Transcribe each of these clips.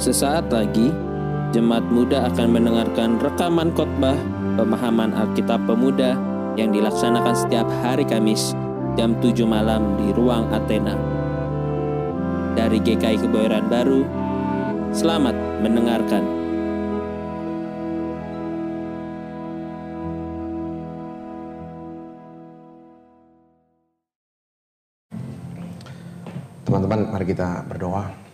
Sesaat lagi, jemaat muda akan mendengarkan rekaman khotbah pemahaman Alkitab Pemuda yang dilaksanakan setiap hari Kamis jam 7 malam di Ruang Athena. Dari GKI Kebayoran Baru, selamat mendengarkan. Teman-teman, mari kita berdoa.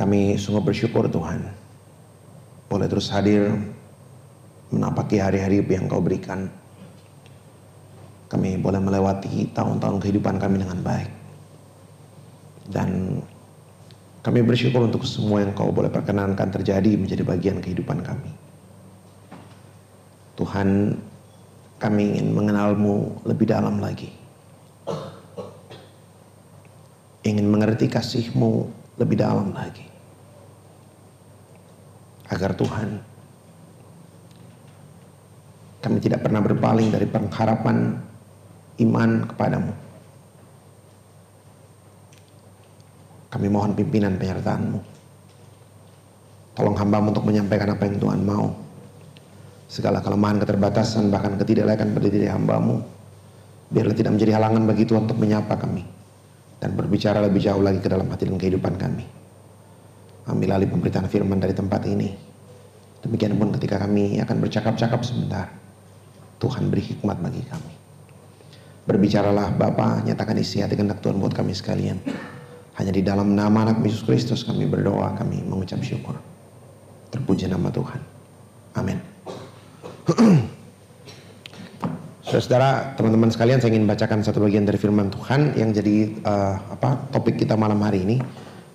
Kami sungguh bersyukur Tuhan, boleh terus hadir menapaki hari-hari yang Kau berikan. Kami boleh melewati tahun-tahun kehidupan kami dengan baik. Dan kami bersyukur untuk semua yang Kau boleh perkenankan terjadi menjadi bagian kehidupan kami. Tuhan, kami ingin mengenal-Mu lebih dalam lagi. Ingin mengerti kasih-Mu lebih dalam lagi. Agar Tuhan, kami tidak pernah berpaling dari pengharapan iman kepadamu. Kami mohon pimpinan penyertaan-Mu. Tolong hamba-Mu untuk menyampaikan apa yang Tuhan mau. Segala kelemahan, keterbatasan, bahkan ketidaklaikan pada diri hamba-Mu, biarlah tidak menjadi halangan bagi Tuhan untuk menyapa kami dan berbicara lebih jauh lagi ke dalam hati dan kehidupan kami. Ambil alih pemberitaan firman dari tempat ini. Demikian pun ketika kami akan bercakap-cakap sebentar, Tuhan beri hikmat bagi kami. Berbicaralah Bapa, nyatakan isi hati kehendak Tuhan buat kami sekalian. Hanya di dalam nama anak Yesus Kristus kami berdoa, kami mengucap syukur. Terpuji nama Tuhan. Amin. Saudara, teman-teman sekalian, saya ingin bacakan satu bagian dari firman Tuhan yang jadi topik kita malam hari ini.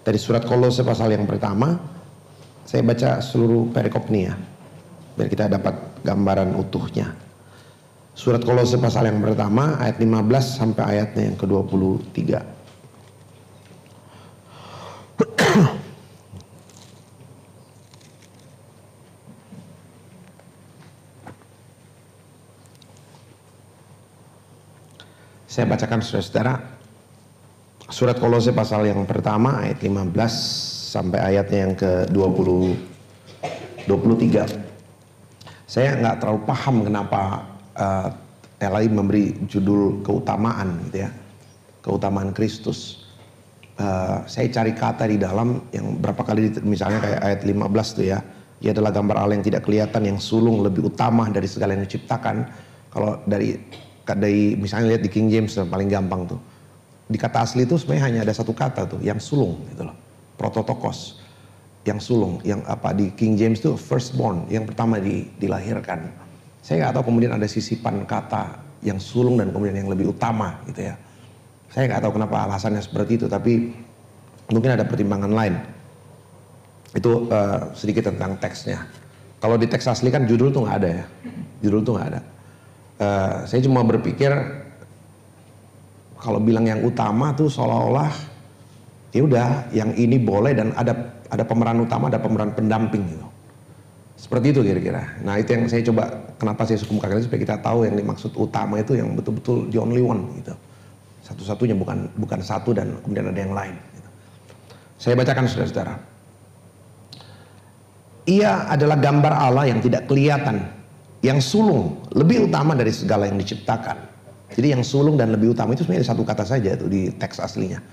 Dari surat Kolose pasal yang pertama, saya baca seluruh perikop ini ya, biar kita dapat gambaran utuhnya. Surat Kolose pasal yang pertama, ayat 15 sampai ayatnya yang ke-23. Saya bacakan saudara-saudara, surat Kolose pasal yang pertama ayat 15 sampai ayatnya yang ke-23. Saya nggak terlalu paham kenapa LAI memberi judul keutamaan gitu ya, keutamaan Kristus. Saya cari kata di dalam yang berapa kali, misalnya kayak ayat 15 tuh ya, ia adalah gambar Allah yang tidak kelihatan, yang sulung, lebih utama dari segala yang diciptakan. Kalau dari misalnya lihat di King James paling gampang tuh, di kata asli itu sebenarnya hanya ada satu kata tuh, yang sulung gitu loh, prototokos, yang sulung, yang apa di King James tuh firstborn, yang pertama dilahirkan. Saya nggak tahu kemudian ada sisipan kata yang sulung dan kemudian yang lebih utama gitu ya. Saya nggak tahu kenapa alasannya seperti itu, tapi mungkin ada pertimbangan lain. Itu sedikit tentang teksnya. Kalau di teks asli kan judul tuh nggak ada ya, judul tuh nggak ada. Saya cuma berpikir kalau bilang yang utama tuh seolah-olah ya udah yang ini boleh dan ada pemeran utama, ada pemeran pendamping gitu. Seperti itu kira-kira. Nah, itu yang saya coba, kenapa saya sukupkan supaya kita tahu yang dimaksud utama itu yang betul-betul the only one gitu. Satu-satunya, bukan satu dan kemudian ada yang lain gitu. Saya bacakan saudara-saudara. Ia adalah gambar Allah yang tidak kelihatan, yang sulung, lebih utama dari segala yang diciptakan. Jadi yang sulung dan lebih utama itu sebenarnya satu kata saja tuh di teks aslinya.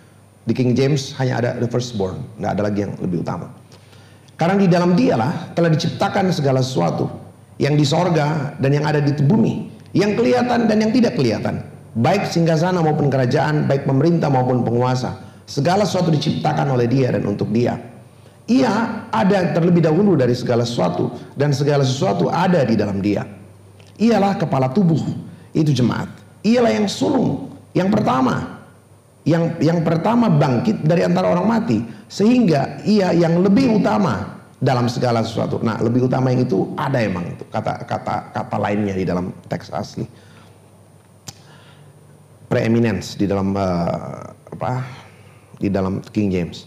Di King James hanya ada the firstborn, nggak ada lagi yang lebih utama. Karena di dalam Dialah telah diciptakan segala sesuatu, yang di sorga dan yang ada di bumi, yang kelihatan dan yang tidak kelihatan, baik singgasana maupun kerajaan, baik pemerintah maupun penguasa. Segala sesuatu diciptakan oleh Dia dan untuk Dia. Ia ada terlebih dahulu dari segala sesuatu, dan segala sesuatu ada di dalam Dia. Ialah kepala tubuh, itu jemaat. Ialah yang sulung, yang pertama, yang pertama bangkit dari antara orang mati, sehingga ia yang lebih utama dalam segala sesuatu. Nah, lebih utama yang itu ada emang kata-kata lainnya di dalam teks asli. Preeminence di dalam di dalam King James.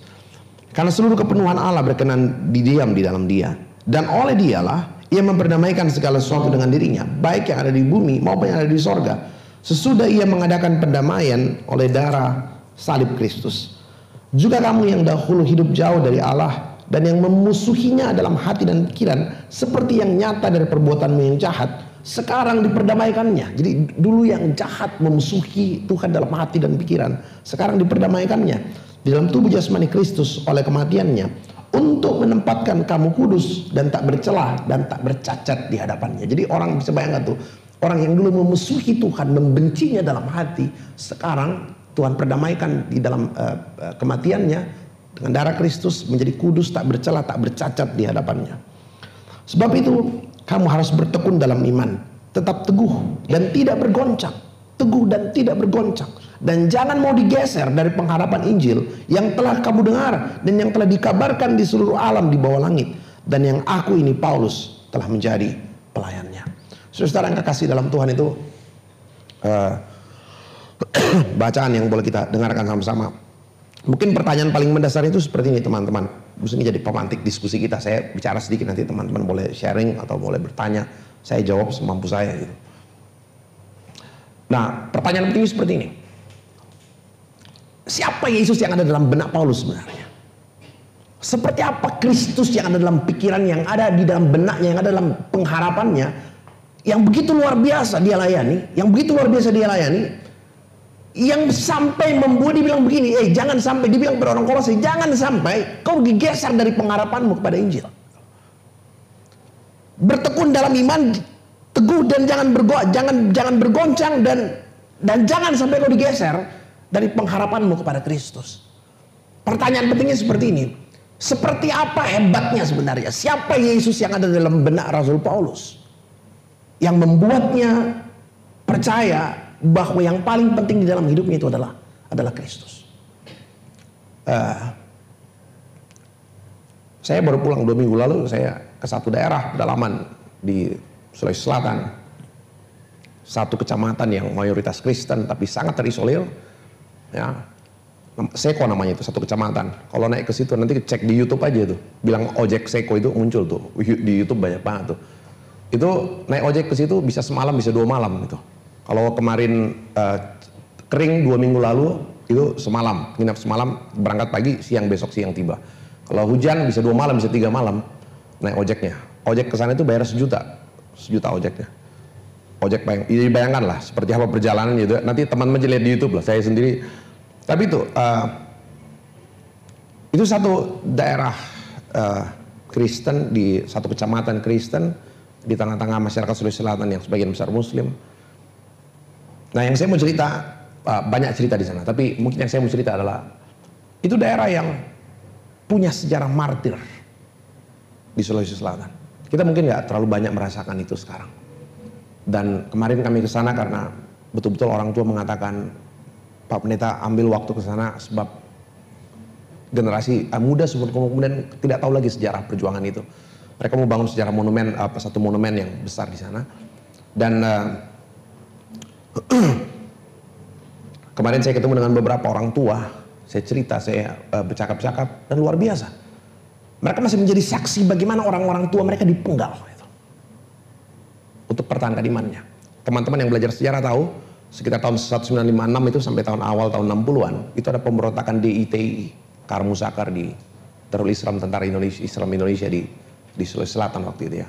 Karena seluruh kepenuhan Allah berkenan didiam di dalam Dia. Dan oleh Dialah, Ia memperdamaikan segala sesuatu dengan dirinya, baik yang ada di bumi maupun yang ada di sorga. Sesudah Ia mengadakan pendamaian oleh darah salib Kristus. Juga kamu yang dahulu hidup jauh dari Allah dan yang memusuhinya dalam hati dan pikiran, seperti yang nyata dari perbuatanmu yang jahat, sekarang diperdamaikannya. Jadi dulu yang jahat memusuhi Tuhan dalam hati dan pikiran, sekarang diperdamaikannya di dalam tubuh jasmani Kristus oleh kematiannya, untuk menempatkan kamu kudus dan tak bercelah dan tak bercacat di hadapannya. Jadi orang bisa bayangkan tuh, orang yang dulu memusuhi Tuhan, membencinya dalam hati, sekarang Tuhan perdamaikan di dalam kematiannya dengan darah Kristus, menjadi kudus, tak bercelah, tak bercacat di hadapannya. Sebab itu kamu harus bertekun dalam iman, tetap teguh dan tidak bergoncang, teguh dan tidak bergoncang. Dan jangan mau digeser dari pengharapan Injil yang telah kamu dengar dan yang telah dikabarkan di seluruh alam di bawah langit, dan yang aku ini Paulus telah menjadi pelayannya. Saudara yang kekasih dalam Tuhan, itu bacaan yang boleh kita dengarkan sama-sama. Mungkin pertanyaan paling mendasar itu seperti ini, teman-teman. Ini jadi pemantik diskusi kita. Saya bicara sedikit, nanti teman-teman boleh sharing atau boleh bertanya, saya jawab semampu saya gitu. Nah, pertanyaan penting seperti ini. Siapa Yesus yang ada dalam benak Paulus sebenarnya? Seperti apa Kristus yang ada dalam pikiran, yang ada di dalam benaknya, yang ada dalam pengharapannya, yang begitu luar biasa dia layani, yang begitu luar biasa dia layani, yang sampai membuat dibilang begini, jangan sampai, dibilang pada orang Kolose, jangan sampai kau digeser dari pengharapanmu kepada Injil. Bertekun dalam iman, teguh dan jangan bergoncang, dan jangan sampai kau digeser dari pengharapanmu kepada Kristus. Pertanyaan pentingnya seperti ini. Seperti apa hebatnya sebenarnya? Siapa Yesus yang ada dalam benak Rasul Paulus? Yang membuatnya percaya bahwa yang paling penting di dalam hidupnya itu adalah Kristus. Saya baru pulang 2 minggu lalu. Saya ke satu daerah pedalaman di Sulawesi Selatan. Satu kecamatan yang mayoritas Kristen tapi sangat terisolir. Ya, Seko namanya itu, satu kecamatan. Kalau naik ke situ nanti cek di YouTube aja itu, bilang ojek Seko itu muncul tuh di YouTube, banyak banget tuh. Itu naik ojek ke situ bisa semalam, bisa 2 malam gitu. Kalau kemarin kering 2 minggu lalu itu semalam, nginap semalam, berangkat pagi, siang besok siang tiba. Kalau hujan bisa 2 malam, bisa 3 malam naik ojeknya. Ojek kesana itu bayar 1 juta ojeknya. Jadi bayangkan lah seperti apa perjalanan gitu. Nanti teman-teman lihat di YouTube lah, saya sendiri. Tapi itu satu daerah Kristen, di satu kecamatan Kristen di tengah-tengah masyarakat Sulawesi Selatan yang sebagian besar Muslim. Nah, yang saya mau cerita, banyak cerita di sana, tapi mungkin yang saya mau cerita adalah itu daerah yang punya sejarah martir di Sulawesi Selatan. Kita mungkin nggak terlalu banyak merasakan itu sekarang. Dan kemarin kami ke sana karena betul-betul orang tua mengatakan, Pak Pendeta ambil waktu ke sana sebab generasi muda kemudian tidak tahu lagi sejarah perjuangan itu. Mereka mau bangun sejarah monumen, satu monumen yang besar di sana. Dan kemarin saya ketemu dengan beberapa orang tua, saya cerita, saya bercakap-cakap, dan luar biasa. Mereka masih menjadi saksi bagaimana orang-orang tua mereka dipenggal gitu, untuk pertahankan imannya. Teman-teman yang belajar sejarah tahu, sekitar tahun 1956 itu sampai tahun awal tahun 60-an itu ada pemberontakan DITI, Karmusakar, di Darul Islam Tentara Islam Indonesia di Sulawesi Selatan waktu itu ya.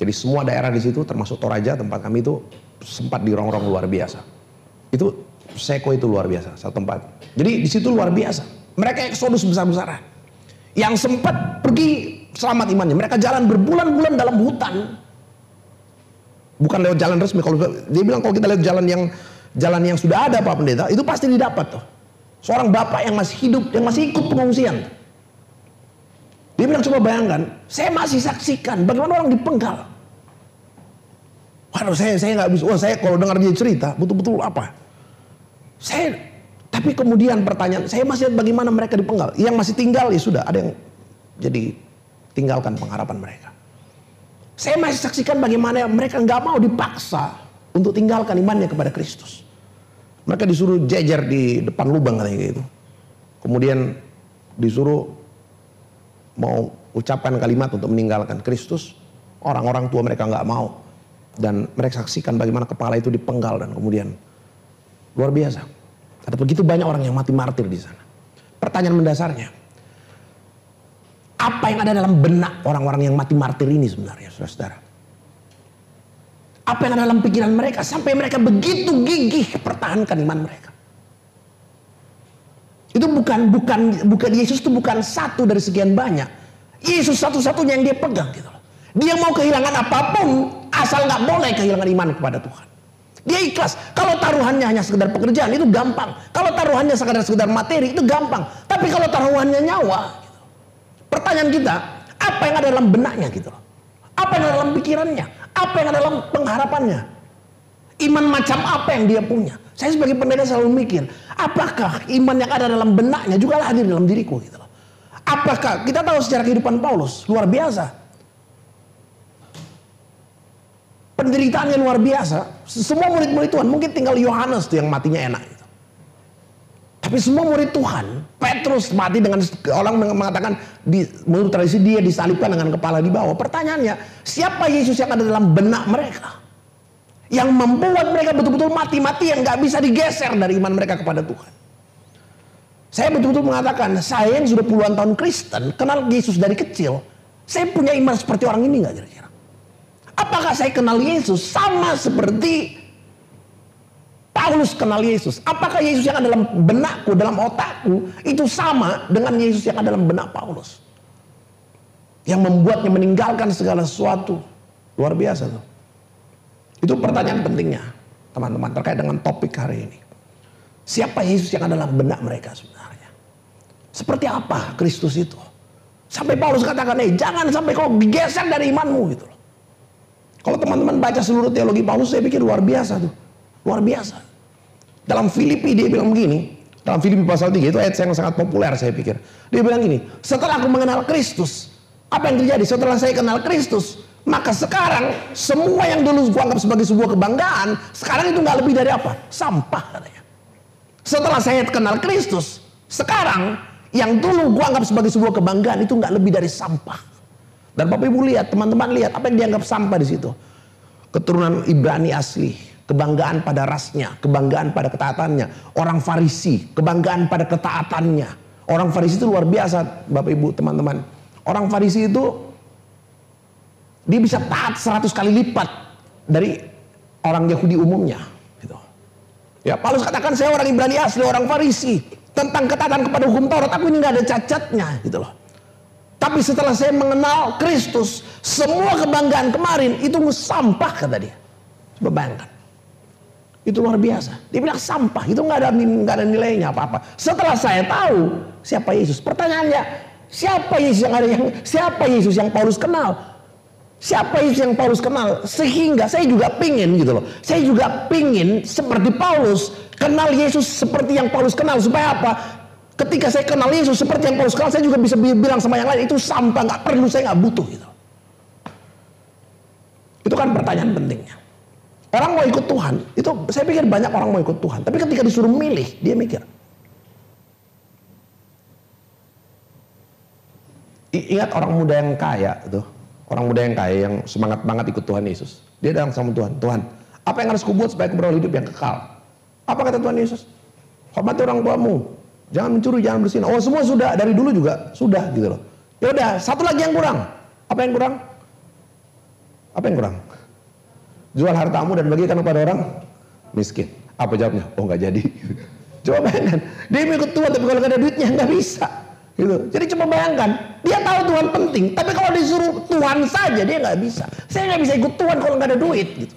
Jadi semua daerah di situ termasuk Toraja tempat kami itu sempat dirongrong luar biasa. Itu Seko itu luar biasa satu tempat. Jadi di situ luar biasa. Mereka eksodus besar-besaran. Yang sempat pergi selamat imannya. Mereka jalan berbulan-bulan dalam hutan. Bukan lewat jalan resmi. Kalau dia bilang kalau kita lihat jalan yang sudah ada, Pak Pendeta, itu pasti didapat tuh. Seorang bapak yang masih hidup, yang masih ikut pengungsian. Dia bilang, coba bayangkan, saya masih saksikan bagaimana orang dipenggal. Waduh, saya nggak bisa. Wah, saya kalau dengar dia cerita, betul-betul apa? Tapi kemudian pertanyaan, saya masih lihat bagaimana mereka dipenggal. Yang masih tinggal ya sudah, ada yang jadi tinggalkan pengharapan mereka. Saya masih saksikan bagaimana mereka nggak mau dipaksa untuk tinggalkan imannya kepada Kristus. Mereka disuruh jejer di depan lubang kayak gitu. Kemudian disuruh mau ucapkan kalimat untuk meninggalkan Kristus. Orang-orang tua mereka nggak mau. Dan mereka saksikan bagaimana kepala itu dipenggal, dan kemudian luar biasa. Ada begitu banyak orang yang mati martir di sana. pertanyaan mendasarnya. Apa yang ada dalam benak orang-orang yang mati martir ini sebenarnya, saudara-saudara? Apa yang ada dalam pikiran mereka sampai mereka begitu gigih pertahankan iman mereka? Itu bukan Yesus itu bukan satu dari sekian banyak. Yesus satu-satunya yang dia pegang gitu loh. Dia mau kehilangan apapun asal nggak boleh kehilangan iman kepada Tuhan. Dia ikhlas. Kalau taruhannya hanya sekedar pekerjaan itu gampang. Kalau taruhannya sekedar materi itu gampang. Tapi kalau taruhannya nyawa gitu. Pertanyaan kita, apa yang ada dalam benaknya gitu loh? Apa yang ada dalam pikirannya? Apa yang ada dalam pengharapannya? Iman macam apa yang dia punya? Saya sebagai pendeta selalu mikir, apakah iman yang ada dalam benaknya juga hadir dalam diriku gitu loh. Apakah kita tahu sejarah kehidupan Paulus luar biasa. Penderitaannya luar biasa. Semua murid-murid Tuhan, mungkin tinggal Yohanes tuh yang matinya enak gitu. Tapi semua murid Tuhan, Petrus mati dengan orang mengatakan menurut tradisi dia disalibkan dengan kepala di bawah. Pertanyaannya, siapa Yesus yang ada dalam benak mereka? Yang membuat mereka betul-betul mati-matian, gak bisa digeser dari iman mereka kepada Tuhan. Saya betul-betul mengatakan, saya yang sudah puluhan tahun Kristen, kenal Yesus dari kecil, saya punya iman seperti orang ini gak kira-kira? Apakah saya kenal Yesus sama seperti Paulus kenal Yesus? Apakah Yesus yang ada dalam benakku, dalam otakku, itu sama dengan Yesus yang ada dalam benak Paulus? Yang membuatnya meninggalkan segala sesuatu. Luar biasa tuh. Itu pertanyaan pentingnya, teman-teman, terkait dengan topik hari ini. Siapa Yesus yang ada dalam benak mereka sebenarnya? Seperti apa Kristus itu? Sampai Paulus katakan, jangan sampai kau digeser dari imanmu gitu loh. Kalau teman-teman baca seluruh teologi Paulus, saya pikir luar biasa tuh. Luar biasa. Dalam Filipi dia bilang begini, dalam Filipi pasal 3 itu ayat yang sangat populer saya pikir. Dia bilang gini, setelah aku mengenal Kristus, apa yang terjadi? Setelah saya kenal Kristus, maka sekarang semua yang dulu gua anggap sebagai sebuah kebanggaan, sekarang itu nggak lebih dari apa? Sampah katanya. Setelah saya kenal Kristus, sekarang yang dulu gua anggap sebagai sebuah kebanggaan itu nggak lebih dari sampah. Dan Bapak Ibu lihat, teman-teman lihat apa yang dianggap sampah di situ. Keturunan Ibrani asli, kebanggaan pada rasnya, kebanggaan pada ketaatannya. Orang Farisi, kebanggaan pada ketaatannya. Orang Farisi itu luar biasa, Bapak Ibu, teman-teman. Orang Farisi itu dia bisa taat 100 kali lipat dari orang Yahudi umumnya. Gitu. Ya, Paulus katakan saya orang Ibrani asli, orang Farisi. Tentang ketaatan kepada hukum Taurat, aku ini gak ada cacatnya. Gitu loh. Tapi setelah saya mengenal Kristus, semua kebanggaan kemarin itu sampah kata dia. Coba bayangkan. Itu luar biasa. Dia bilang sampah, itu gak ada nilainya apa-apa. Setelah saya tahu siapa Yesus. Pertanyaannya, siapa Yesus yang Paulus kenal? Siapa Yesus yang Paulus kenal? Sehingga saya juga pingin gitu loh. Saya juga pingin seperti Paulus, kenal Yesus seperti yang Paulus kenal. Supaya apa? Ketika saya kenal Yesus seperti yang Paulus kenal, saya juga bisa bilang sama yang lain, itu sampah, gak perlu, saya gak butuh gitu. Itu kan pertanyaan pentingnya. Orang mau ikut Tuhan, itu saya pikir banyak orang mau ikut Tuhan. Tapi ketika disuruh milih, dia mikir. Ingat orang muda yang kaya itu. Orang muda yang kaya yang semangat banget ikut Tuhan Yesus. Dia datang sama Tuhan. Tuhan, apa yang harus kubuat supaya aku beroleh hidup yang kekal? Apa kata Tuhan Yesus? Hormati orang tuamu. Jangan mencuri, jangan berzina. Oh, semua sudah dari dulu juga sudah gitu loh. Ya udah, satu lagi yang kurang. Apa yang kurang? Apa yang kurang? Jual hartamu dan bagikan kepada orang miskin. Apa jawabnya? Oh, nggak jadi. Coba bayangkan. Dia mau ikut Tuhan tapi kalau nggak ada duitnya nggak bisa. Gitu. Jadi coba bayangkan, dia tahu Tuhan penting, tapi kalau disuruh Tuhan saja dia nggak bisa. Saya nggak bisa ikut Tuhan kalau nggak ada duit gitu.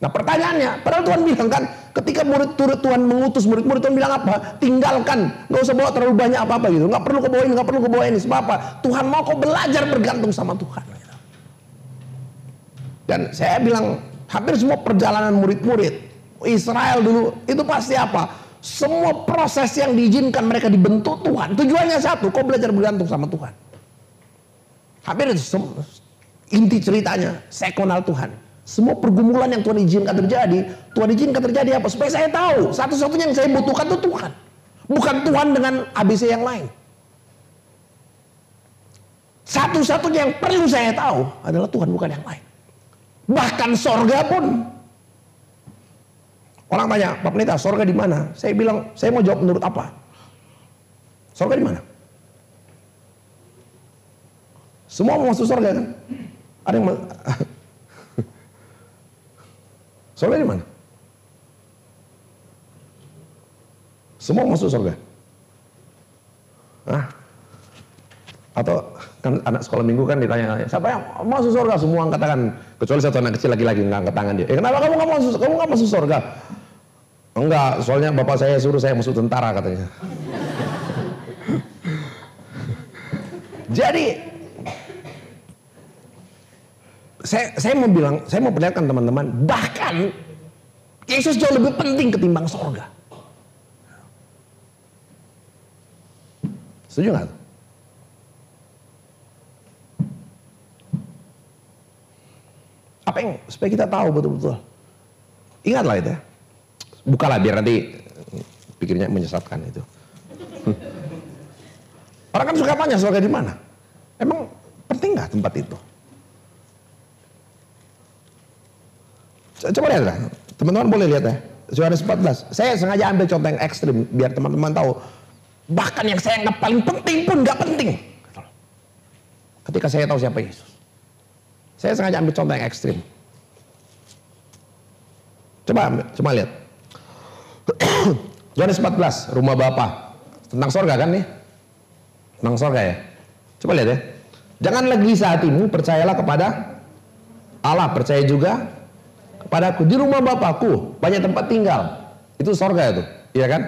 Nah pertanyaannya, padahal Tuhan bilang kan, ketika murid-murid Tuhan mengutus murid-murid Tuhan bilang apa? Tinggalkan, nggak usah bawa terlalu banyak apa-apa gitu, nggak perlu kau bawa ini, nggak perlu kau bawa ini, sebab apa? Tuhan mau kau belajar bergantung sama Tuhan. Gitu. Dan saya bilang hampir semua perjalanan murid-murid Israel dulu itu pasti apa? Semua proses yang diizinkan mereka dibentuk Tuhan. Tujuannya satu, kau belajar bergantung sama Tuhan. Hampir itu inti ceritanya, saya kenal Tuhan. Semua pergumulan yang Tuhan izinkan terjadi, Tuhan izinkan terjadi apa? Supaya saya tahu, satu-satunya yang saya butuhkan itu Tuhan. Bukan Tuhan dengan ABC yang lain. Satu-satunya yang perlu saya tahu adalah Tuhan, bukan yang lain. Bahkan sorga pun Orang tanya, Pak Pendeta, sorga di mana? Saya bilang, saya mau jawab menurut apa? Sorga di mana? Semua mau masuk sorga kan? Ada yang sorga di mana? Semua masuk sorga? Hah? Atau kan anak sekolah minggu kan ditanya, siapa yang masuk surga? Semua angkat tangan, kecuali satu anak kecil lagi-lagi nggak angkat tangan dia. Kenapa kamu nggak masuk? Kamu nggak masuk surga? Enggak, soalnya bapak saya suruh saya masuk tentara katanya. Jadi saya mau bilang, saya mau perlihatkan teman-teman, bahkan Yesus jauh lebih penting ketimbang surga. Setuju nggak? Apa yang supaya kita tahu betul-betul? Ingatlah itu. Bukalah biar nanti pikirnya menyesatkan itu. Orang kan suka tanya surga di mana? Emang penting nggak tempat itu? Coba lihatlah, teman-teman boleh lihat ya. Yohanes 14. Saya sengaja ambil contoh yang ekstrim biar teman-teman tahu. Bahkan yang saya anggap paling penting pun gak penting. Ketika saya tahu siapa Yesus. Saya sengaja ambil contoh yang ekstrim. Coba lihat. Yohanes 14, rumah Bapa. Tentang sorga kan nih? Tentang sorga ya? Coba lihat ya. Janganlah gelisah hatimu, percayalah kepada Allah. Percaya juga kepada Aku. Di rumah Bapa-Ku banyak tempat tinggal. Itu sorga itu. Iya kan?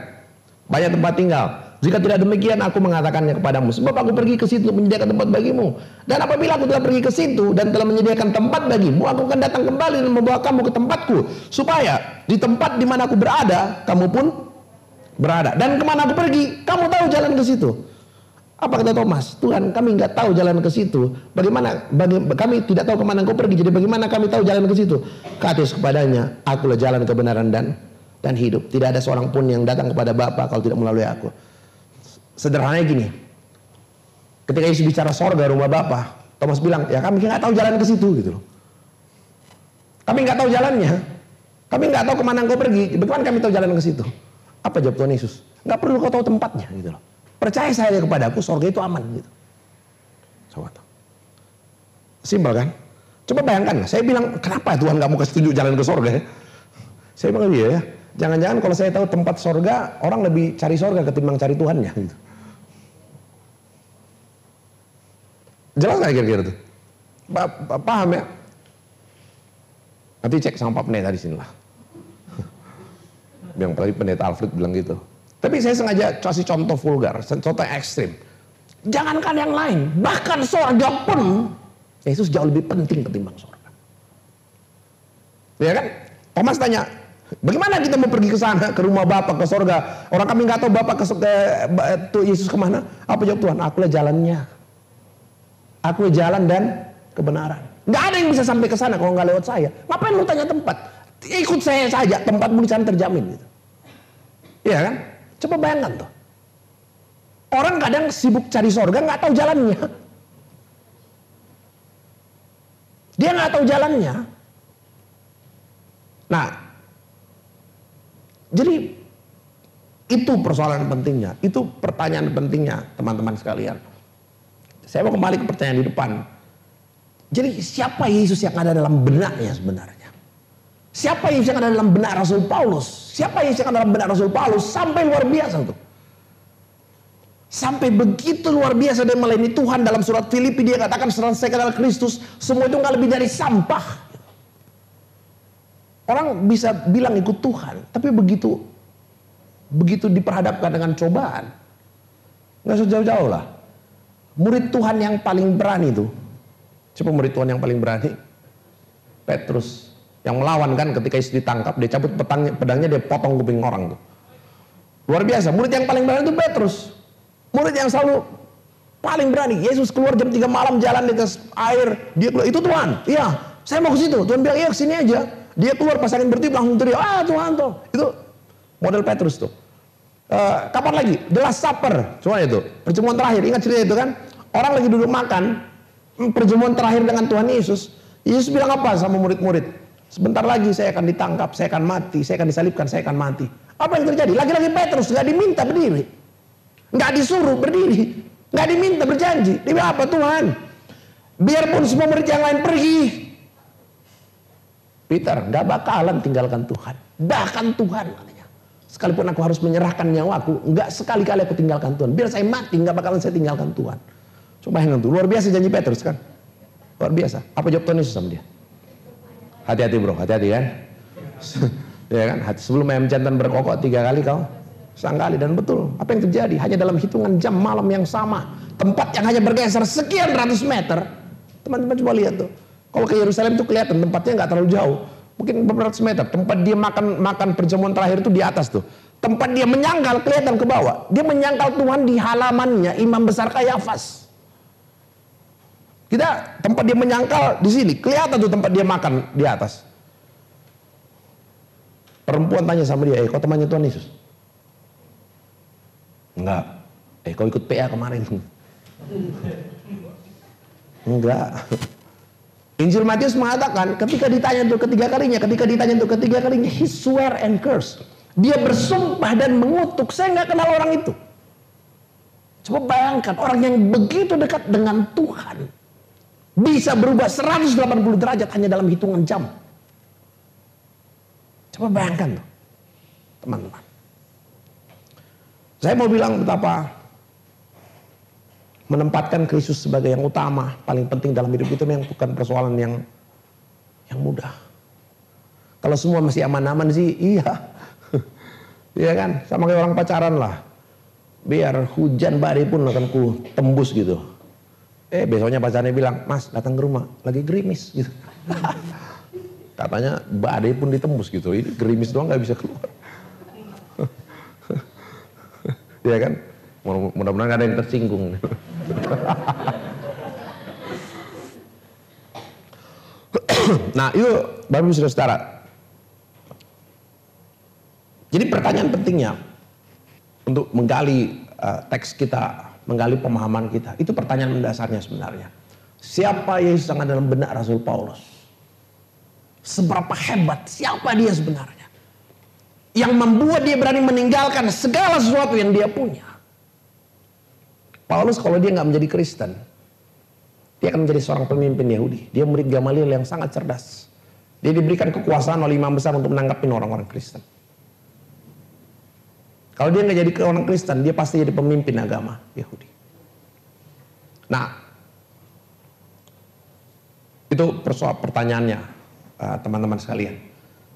Banyak tempat tinggal. Jika tidak demikian, Aku mengatakannya kepadamu. Sebab Aku pergi ke situ menyediakan tempat bagimu. Dan apabila Aku telah pergi ke situ dan telah menyediakan tempat bagimu, Aku akan datang kembali dan membawa kamu ke tempatku, supaya di tempat di mana Aku berada, kamu pun berada. Dan kemana Aku pergi, kamu tahu jalan ke situ. Apa kata Thomas? Tuhan, kami nggak tahu jalan ke situ. Kami tidak tahu kemana Engkau pergi. Jadi bagaimana kami tahu jalan ke situ? Kata Yesus kepadanya, Akulah jalan kebenaran dan hidup. Tidak ada seorang pun yang datang kepada Bapa kalau tidak melalui Aku. Sederhananya gini, ketika Yesus bicara sorga rumah Bapa, Thomas bilang, ya kami nggak tahu jalan ke situ gitu loh. Kami nggak tahu jalannya, kami nggak tahu kemana Engkau pergi. Bagaimana kami tahu jalan ke situ? Apa jawab Tuhan Yesus? Nggak perlu kau tahu tempatnya gitu loh. Percaya saja kepada Aku, sorga itu aman gitu. Sobat, simpel kan? Coba bayangkan, saya bilang kenapa Tuhan nggak mau setuju jalan ke sorga? Saya bilang iya ya. Jangan-jangan kalau saya tahu tempat sorga, orang lebih cari sorga ketimbang cari Tuhannya. Gitu. Jelas nggak kira-kira tuh? Paham ya? Nanti cek sama Pak Pendeta di sinilah. Yang tadi Pendeta Alfred bilang gitu. Tapi saya sengaja kasih contoh vulgar, contoh ekstrim. Jangankan yang lain, bahkan sorga pun Yesus jauh lebih penting ketimbang sorga. Ya kan? Thomas tanya, bagaimana kita mau pergi ke sana, ke rumah Bapa, ke sorga? Orang kami nggak tahu Bapa ke Yesus kemana. Apa jawab Tuhan? Akulah jalannya. Akulah jalan dan kebenaran. Nggak ada yang bisa sampai ke sana kalau nggak lewat saya. Ngapain lu tanya tempat? Ikut saya saja, tempatmu di sana terjamin. Gitu. Iya kan? Coba bayangkan tuh. Orang kadang sibuk cari sorga, nggak tahu jalannya. Dia nggak tahu jalannya. Nah, jadi itu persoalan pentingnya, itu pertanyaan pentingnya teman-teman sekalian. Saya mau kembali ke pertanyaan di depan. Jadi siapa Yesus yang ada dalam benaknya sebenarnya? Siapa Yesus yang ada dalam benak Rasul Paulus? Siapa Yesus yang ada dalam benak Rasul Paulus? Sampai luar biasa tuh. Sampai begitu luar biasa dia melayani Tuhan. Dalam surat Filipi dia katakan, setelah saya kenal Kristus, semua itu nggak lebih dari sampah. Orang bisa bilang ikut Tuhan, tapi begitu diperhadapkan dengan cobaan, nggak usah jauh-jauh lah. Murid Tuhan yang paling berani itu, siapa murid Tuhan yang paling berani? Petrus, yang melawan kan ketika Yesus ditangkap, dia cabut pedangnya, dia potong kuping orang tuh. Luar biasa, murid yang paling berani itu Petrus, murid yang selalu paling berani. Yesus keluar jam 3 malam jalan di atas air, dia keluar, itu Tuhan, iya, saya mau ke situ. Tuhan bilang, iya kesini aja. Dia keluar pas angin bertiup langsung teriak, ah Tuhan tuh. Itu model Petrus tuh. Kapan lagi? The Last Supper. Cuma itu, pertemuan terakhir. Ingat cerita itu kan? Orang lagi duduk makan, pertemuan terakhir dengan Tuhan Yesus. Yesus bilang apa sama murid-murid? Sebentar lagi saya akan ditangkap, saya akan mati, saya akan disalibkan, saya akan mati. Apa yang terjadi? Lagi-lagi Petrus nggak diminta berdiri, nggak disuruh berdiri, nggak diminta berjanji. Dia bilang, apa Tuhan? Biarpun semua murid yang lain pergi, Peter nggak bakalan tinggalkan Tuhan. Bahkan Tuhan katanya, sekalipun aku harus menyerahkan nyawaku, nggak sekali-kali aku tinggalkan Tuhan. Biar saya mati, nggak bakalan saya tinggalkan Tuhan. Coba bayangkan tuh, luar biasa janji Petrus kan? Luar biasa. Apa jawab Tuhan Yesus sama dia? Hati-hati bro, hati-hati kan? Ya kan? Sebelum ayam jantan berkokok 3 kali kau sangkali. Dan betul, apa yang terjadi? Hanya dalam hitungan jam malam yang sama, tempat yang hanya bergeser sekian ratus meter. Teman-teman coba lihat tuh, kalau ke Yerusalem tuh kelihatan tempatnya nggak terlalu jauh, mungkin beberapa ratus meter. Tempat dia makan perjamuan terakhir tuh di atas tuh. Tempat dia menyangkal kelihatan ke bawah. Dia menyangkal Tuhan di halamannya imam besar Kayafas. Kita tempat dia menyangkal di sini, kelihatan tuh tempat dia makan di atas. Perempuan tanya sama dia, kau temannya Tuhan Yesus? Enggak. Kau ikut PA kemarin? Enggak. Injil Matius mengatakan ketika ditanya untuk ketiga kalinya, he swear and curse. Dia bersumpah dan mengutuk, saya nggak kenal orang itu. Coba bayangkan, orang yang begitu dekat dengan Tuhan bisa berubah 180 derajat hanya dalam hitungan jam. Coba bayangkan tuh, teman-teman. Saya mau bilang betapa menempatkan Kristus sebagai yang utama, paling penting dalam hidup itu memang bukan persoalan yang mudah. Kalau semua masih aman-aman sih, iya. Iya kan? Sama kayak orang pacaran lah. Biar hujan badai pun akan ku tembus gitu. Besoknya pacarnya bilang, mas datang ke rumah, lagi gerimis gitu. Katanya badai pun ditembus gitu, ini gerimis doang gak bisa keluar. Iya kan? Mudah-mudahan gak ada yang tersinggung. Nah itu Bapak-Ibu Saudara. Jadi pertanyaan pentingnya untuk menggali teks kita, menggali pemahaman kita. Itu pertanyaan mendasarnya sebenarnya. Siapa Yesus yang ada dalam benak Rasul Paulus? Seberapa hebat? Siapa dia sebenarnya? Yang membuat dia berani meninggalkan segala sesuatu yang dia punya. Paulus kalau dia nggak menjadi Kristen, dia akan menjadi seorang pemimpin Yahudi. Dia murid Gamaliel yang sangat cerdas. Dia diberikan kekuasaan oleh imam besar untuk menangkapin orang-orang Kristen. Kalau dia nggak jadi orang Kristen, dia pasti jadi pemimpin agama Yahudi. Nah, itu persoalan pertanyaannya, teman-teman sekalian.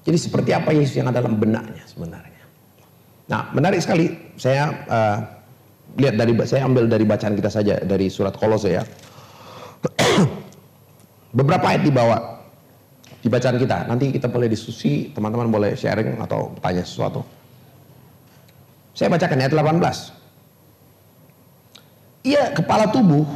Jadi seperti apa Yesus yang ada dalam benaknya sebenarnya? Nah, menarik sekali. Saya ambil dari bacaan kita saja dari surat Kolose ya. Beberapa ayat dibawa di bacaan kita. Nanti kita boleh diskusi, teman-teman boleh sharing atau tanya sesuatu. Saya bacakan ayat 18. Ia kepala tubuh,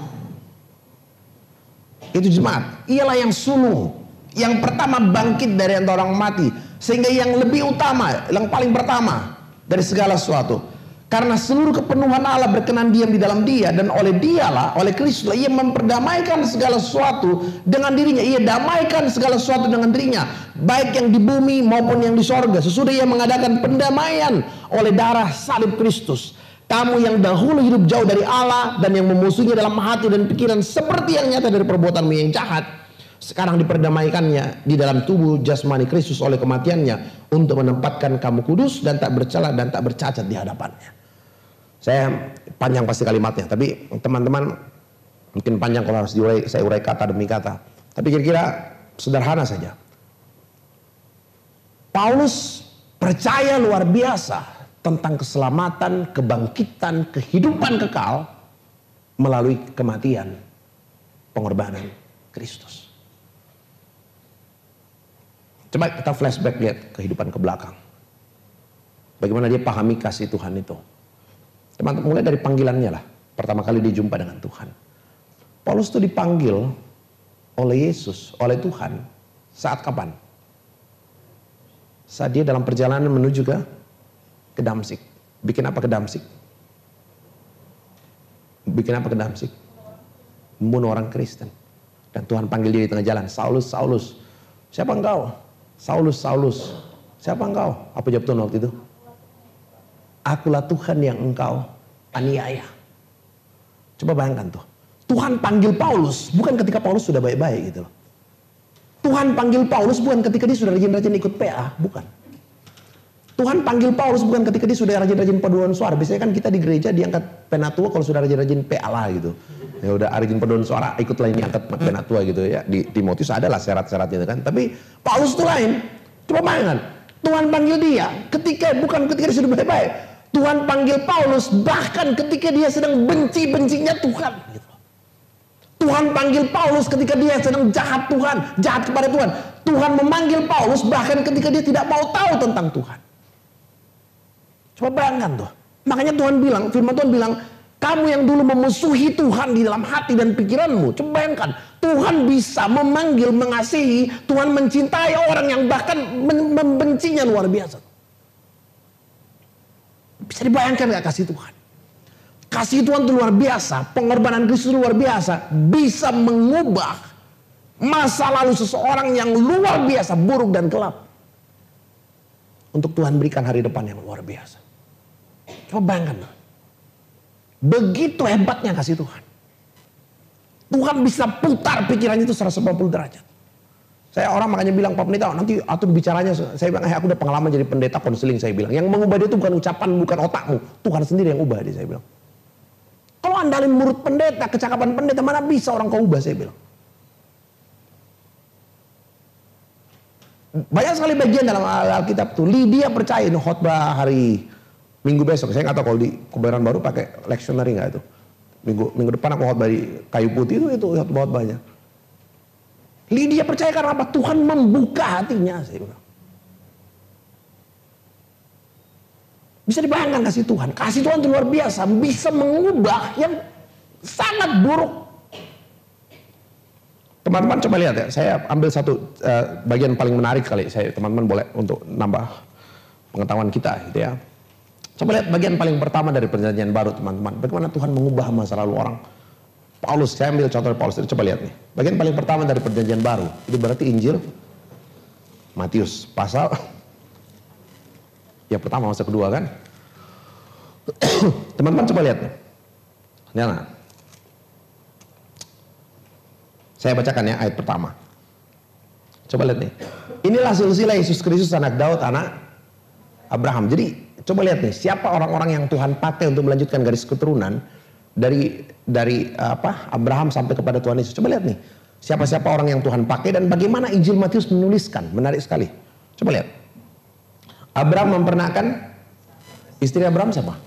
itu jemaat. Ialah yang sulung, yang pertama bangkit dari antara orang mati, sehingga yang lebih utama, yang paling pertama dari segala sesuatu. Karena seluruh kepenuhan Allah berkenan diam di dalam dia, dan oleh dialah, oleh Kristuslah ia memperdamaikan segala sesuatu dengan dirinya. Ia damaikan segala sesuatu dengan dirinya, baik yang di bumi maupun yang di sorga. Sesudah ia mengadakan pendamaian oleh darah salib Kristus. Kamu yang dahulu hidup jauh dari Allah dan yang memusuhinya dalam hati dan pikiran seperti yang nyata dari perbuatanmu yang jahat, sekarang diperdamaikannya di dalam tubuh jasmani Kristus oleh kematiannya, untuk menempatkan kamu kudus dan tak bercela dan tak bercacat di hadapannya. Saya panjang pasti kalimatnya, tapi teman-teman mungkin panjang kalau harus diurai, saya urai kata demi kata. Tapi kira-kira sederhana saja. Paulus percaya luar biasa tentang keselamatan, kebangkitan, kehidupan kekal melalui kematian, pengorbanan Kristus. Coba kita flashback lihat kehidupan ke belakang. Bagaimana dia pahami kasih Tuhan itu. Teman-teman, mulai dari panggilannya lah. Pertama kali dia jumpa dengan Tuhan. Paulus itu dipanggil oleh Yesus, oleh Tuhan, saat kapan? Saat dia dalam perjalanan menuju ke Damsik. Bikin apa ke Damsik? Membunuh orang Kristen. Dan Tuhan panggil dia di tengah jalan, Saulus, Saulus, siapa engkau? Saulus, Saulus, siapa engkau? Apa jawab Tuhan waktu itu? Akulah Tuhan yang engkau aniaya. Coba bayangkan tuh. Tuhan panggil Paulus, bukan ketika Paulus sudah baik-baik gitu loh. Tuhan panggil Paulus bukan ketika dia sudah rajin-rajin ikut PA, bukan. Tuhan panggil Paulus bukan ketika dia sudah rajin-rajin paduan suara. Biasanya kan kita di gereja diangkat penatua kalau sudah rajin-rajin PA lah gitu. Ya udah rajin paduan suara, ikut lain diangkat penatua gitu ya. Di Timotius adalah syarat-syaratnya kan. Tapi Paulus itu lain. Coba bayangkan. Tuhan panggil dia ketika bukan ketika dia sudah baik-baik. Tuhan panggil Paulus bahkan ketika dia sedang benci-bencinya Tuhan gitu. Tuhan panggil Paulus ketika dia sedang jahat Tuhan, jahat kepada Tuhan. Tuhan memanggil Paulus bahkan ketika dia tidak mau tahu tentang Tuhan. Coba bayangkan tuh. Makanya Tuhan bilang, firman Tuhan bilang, kamu yang dulu memusuhi Tuhan di dalam hati dan pikiranmu. Coba bayangkan, Tuhan bisa memanggil, mengasihi, Tuhan mencintai orang yang bahkan membencinya luar biasa. Bisa dibayangkan gak kasih Tuhan? Kasih Tuhan itu luar biasa, pengorbanan Kristus luar biasa, bisa mengubah masa lalu seseorang yang luar biasa, buruk dan gelap. Untuk Tuhan berikan hari depan yang luar biasa. Coba bayangkan. Begitu hebatnya kasih Tuhan. Tuhan bisa putar pikirannya itu 180 derajat. Saya orang makanya bilang, Pak Pendeta, nanti atur bicaranya. Saya bilang, aku udah pengalaman jadi pendeta konseling, saya bilang. Yang mengubah dia itu bukan ucapan, bukan otakmu. Tuhan sendiri yang ubah dia, saya bilang. Kalau andalin mulut pendeta, kecakapan pendeta, mana bisa orang kau ubah, saya bilang. Banyak sekali bagian dalam Alkitab itu. Lydia percaya ini khotbah hari Minggu besok. Saya nggak tahu kalau di Kebayoran Baru pakai leksionari nggak itu. Minggu depan aku khotbah di Kayu Putih itu satu khotbahnya. Lydia percaya karena apa? Tuhan membuka hatinya, saya bilang. Bisa dibayangkan kasih Tuhan. Kasih Tuhan itu luar biasa. Bisa mengubah yang sangat buruk. Teman-teman coba lihat ya. Saya ambil satu bagian paling menarik kali. Teman-teman boleh untuk nambah pengetahuan kita gitu ya. Coba lihat bagian paling pertama dari perjanjian baru teman-teman. Bagaimana Tuhan mengubah masa lalu orang. Paulus, saya ambil contoh Paulus. Coba lihat nih. Bagian paling pertama dari perjanjian baru. Itu berarti Injil Matius. Pasal... yang pertama, masa kedua kan. Teman-teman coba lihat. Nah. Saya bacakan ya ayat pertama. Coba lihat nih. Inilah silsilah Yesus Kristus anak Daud, anak Abraham. Jadi coba lihat nih. Siapa orang-orang yang Tuhan pakai untuk melanjutkan garis keturunan. Dari apa Abraham sampai kepada Tuhan Yesus. Coba lihat nih. Siapa-siapa orang yang Tuhan pakai dan bagaimana Injil Matius menuliskan. Menarik sekali. Coba lihat. Abraham mempernakan istri Abraham siapa?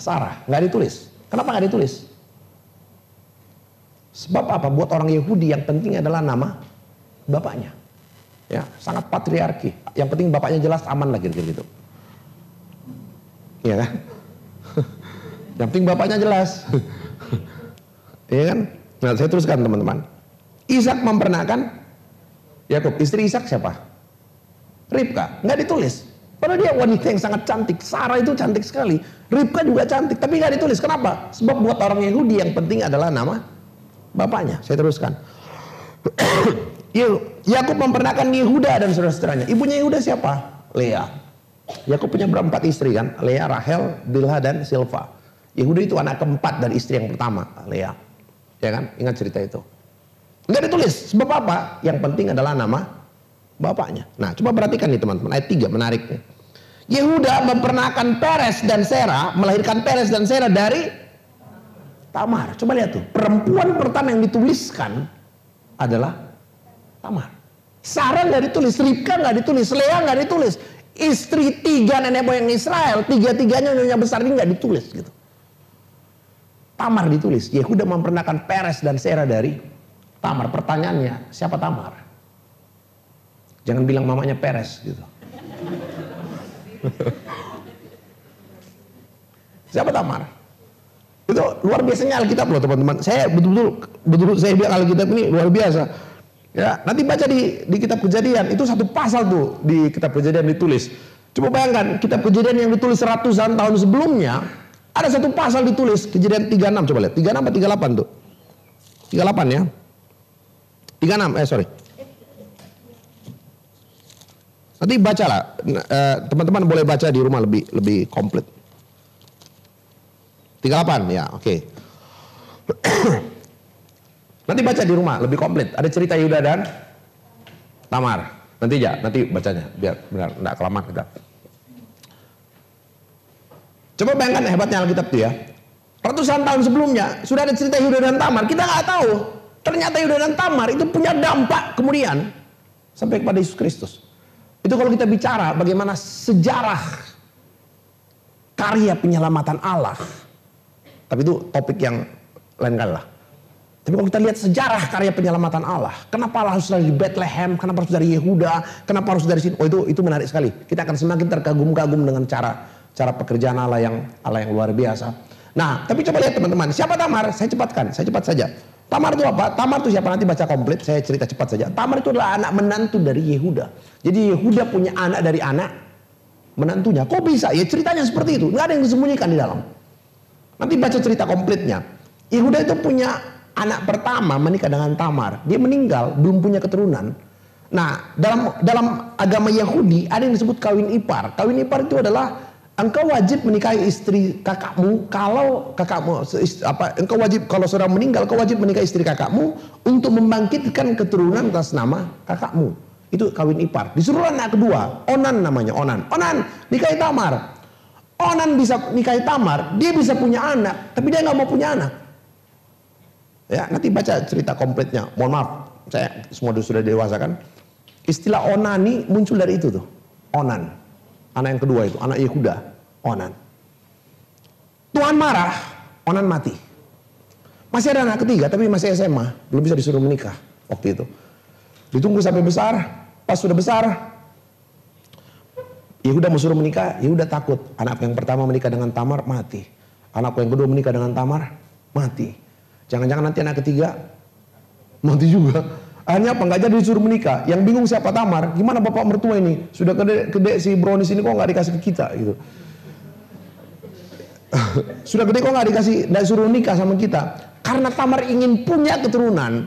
Sarah. Nggak ditulis. Kenapa nggak ditulis? Sebab apa? Buat orang Yahudi yang penting adalah nama bapaknya. Ya, sangat patriarki. Yang penting bapaknya jelas aman lah gitu-gitu. Iya kan? Yang penting bapaknya jelas. Iya kan? Nah, saya teruskan teman-teman. Isak mempernakan Yakub. Istri Isak siapa? Ribka, nggak ditulis. Padahal dia wanita yang sangat cantik. Sarah itu cantik sekali. Ribka juga cantik, tapi nggak ditulis. Kenapa? Sebab buat orang Yahudi yang penting adalah nama bapaknya. Saya teruskan. Yakub mempernakan Yehuda dan saudara-saudaranya. Ibunya Yehuda siapa? Leah. Yakub punya berempat istri kan? Leah, Rahel, Bilha, dan Silva. Yehuda itu anak keempat dari istri yang pertama, Leah. Ya kan? Ingat cerita itu. Nggak ditulis. Sebab apa? Yang penting adalah nama bapaknya. Nah, coba perhatikan nih teman-teman. Ayat 3 menarik. Yehuda mempernakan Peres dan Sera, melahirkan Peres dan Sera dari Tamar. Coba lihat tuh. Perempuan pertama yang dituliskan adalah Tamar. Sarah nggak ditulis, Ribka nggak ditulis, Leah nggak ditulis. Istri 3 nenek moyang Israel, tiga-tiganya nyonya besar ini nggak ditulis gitu. Tamar ditulis. Yehuda mempernakan Peres dan Sera dari Tamar. Pertanyaannya, siapa Tamar? Jangan bilang mamanya Peres gitu. Siapa Tamar? Itu luar biasanya Alkitab loh teman-teman. Saya betul-betul saya bilang Alkitab ini luar biasa. Ya, nanti baca di kitab Kejadian, itu satu pasal tuh di kitab Kejadian ditulis. Coba bayangkan kitab Kejadian yang ditulis ratusan tahun sebelumnya, ada satu pasal ditulis Kejadian 36 coba lihat. 36 atau 38 tuh? 38 ya. 36 sorry. Nanti bacalah, teman-teman boleh baca di rumah lebih komplit. 38 ya, oke. Nanti baca di rumah lebih komplit. Ada cerita Yehuda dan Tamar. Nanti ya, nanti bacanya biar benar, enggak kelamaan kita. Coba bayangkan hebatnya Alkitab itu ya. Ratusan tahun sebelumnya sudah ada cerita Yehuda dan Tamar. Kita nggak tahu. Ternyata Yehuda dan Tamar itu punya dampak kemudian sampai kepada Yesus Kristus. Itu kalau kita bicara bagaimana sejarah karya penyelamatan Allah. Tapi itu topik yang lain kali lah. Tapi kalau kita lihat sejarah karya penyelamatan Allah, kenapa Allah harus dari Bethlehem, kenapa harus dari Yehuda, kenapa harus dari sini? Oh itu menarik sekali. Kita akan semakin terkagum-kagum dengan cara pekerjaan Allah yang luar biasa. Nah, tapi coba lihat teman-teman, siapa Tamar? Saya cepat saja. Tamar itu apa? Tamar itu siapa? Nanti baca komplit, saya cerita cepat saja. Tamar itu adalah anak menantu dari Yehuda. Jadi Yehuda punya anak dari anak menantunya. Kok bisa? Ya ceritanya seperti itu. Nggak ada yang disembunyikan di dalam. Nanti baca cerita komplitnya. Yehuda itu punya anak pertama menikah dengan Tamar. Dia meninggal, belum punya keturunan. Nah, dalam agama Yahudi ada yang disebut kawin ipar. Kawin ipar itu adalah engkau wajib menikahi istri kakakmu kalau kakakmu apa? Engkau wajib kalau saudara meninggal, kau wajib menikahi istri kakakmu untuk membangkitkan keturunan atas nama kakakmu. Itu kawin ipar. Disuruh anak kedua, Onan namanya, Onan. Onan nikahi Tamar. Onan bisa nikahi Tamar, dia bisa punya anak, tapi dia nggak mau punya anak. Ya, nanti baca cerita komplitnya. Mohon maaf, saya semua sudah dewasa kan. Istilah onani muncul dari itu tuh, Onan. Anak yang kedua itu, anak Yehuda, Onan. Tuhan marah, Onan mati. Masih ada anak ketiga, tapi masih SMA. Belum bisa disuruh menikah waktu itu. Ditunggu sampai besar, pas sudah besar, Yehuda mau suruh menikah, Yehuda takut. Anak yang pertama menikah dengan Tamar, mati. Anak yang kedua menikah dengan Tamar, mati. Jangan-jangan nanti anak ketiga, mati juga. Akhirnya apa? Nggak jadi disuruh menikah. Yang bingung siapa? Tamar. Gimana bapak mertua ini? Sudah gede si brownies ini kok nggak dikasih ke kita? Gitu. Sudah gede kok nggak dikasih, nggak suruh nikah sama kita. Karena Tamar ingin punya keturunan.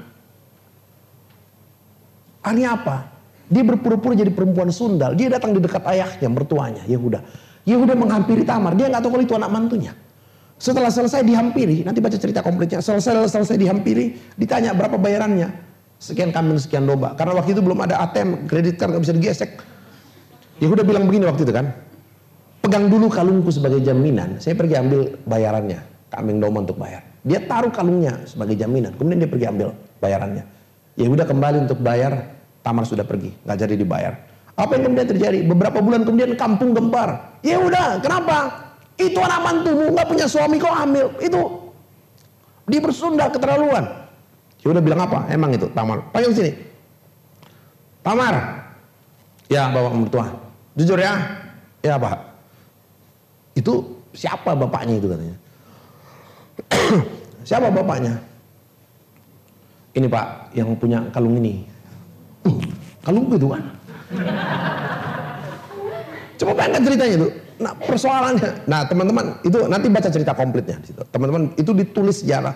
Akhirnya apa? Dia berpura-pura jadi perempuan sundal. Dia datang di dekat ayahnya, mertuanya, Yehuda. Yehuda menghampiri Tamar. Dia nggak tahu kalau itu anak mantunya. Setelah selesai dihampiri, nanti baca cerita komplitnya. Selesai dihampiri, ditanya berapa bayarannya. Sekian kambing, sekian domba. Karena waktu itu belum ada ATM, kredit card gak bisa digesek. Yehuda bilang begini waktu itu kan. Pegang dulu kalungku sebagai jaminan. Saya pergi ambil bayarannya. Kambing domba untuk bayar. Dia taruh kalungnya sebagai jaminan. Kemudian dia pergi ambil bayarannya. Yehuda kembali untuk bayar. Tamar sudah pergi. Gak jadi dibayar. Apa yang kemudian terjadi? Beberapa bulan kemudian kampung gempar. Yehuda, kenapa? Itu anak mantumu gak punya suami kok ambil. Itu. Dia bersunda keterlaluan. Yehuda bilang apa? Emang itu Tamar. Panggil sini. Tamar. Ya bapak mertua. Jujur ya. Ya pak. Itu siapa bapaknya itu katanya. Siapa bapaknya? Ini pak yang punya kalung ini. Kalung itu kan? Coba bayangkan ceritanya itu. Nah persoalannya. Nah teman-teman itu nanti baca cerita komplitnya. Teman-teman itu ditulis sejarah.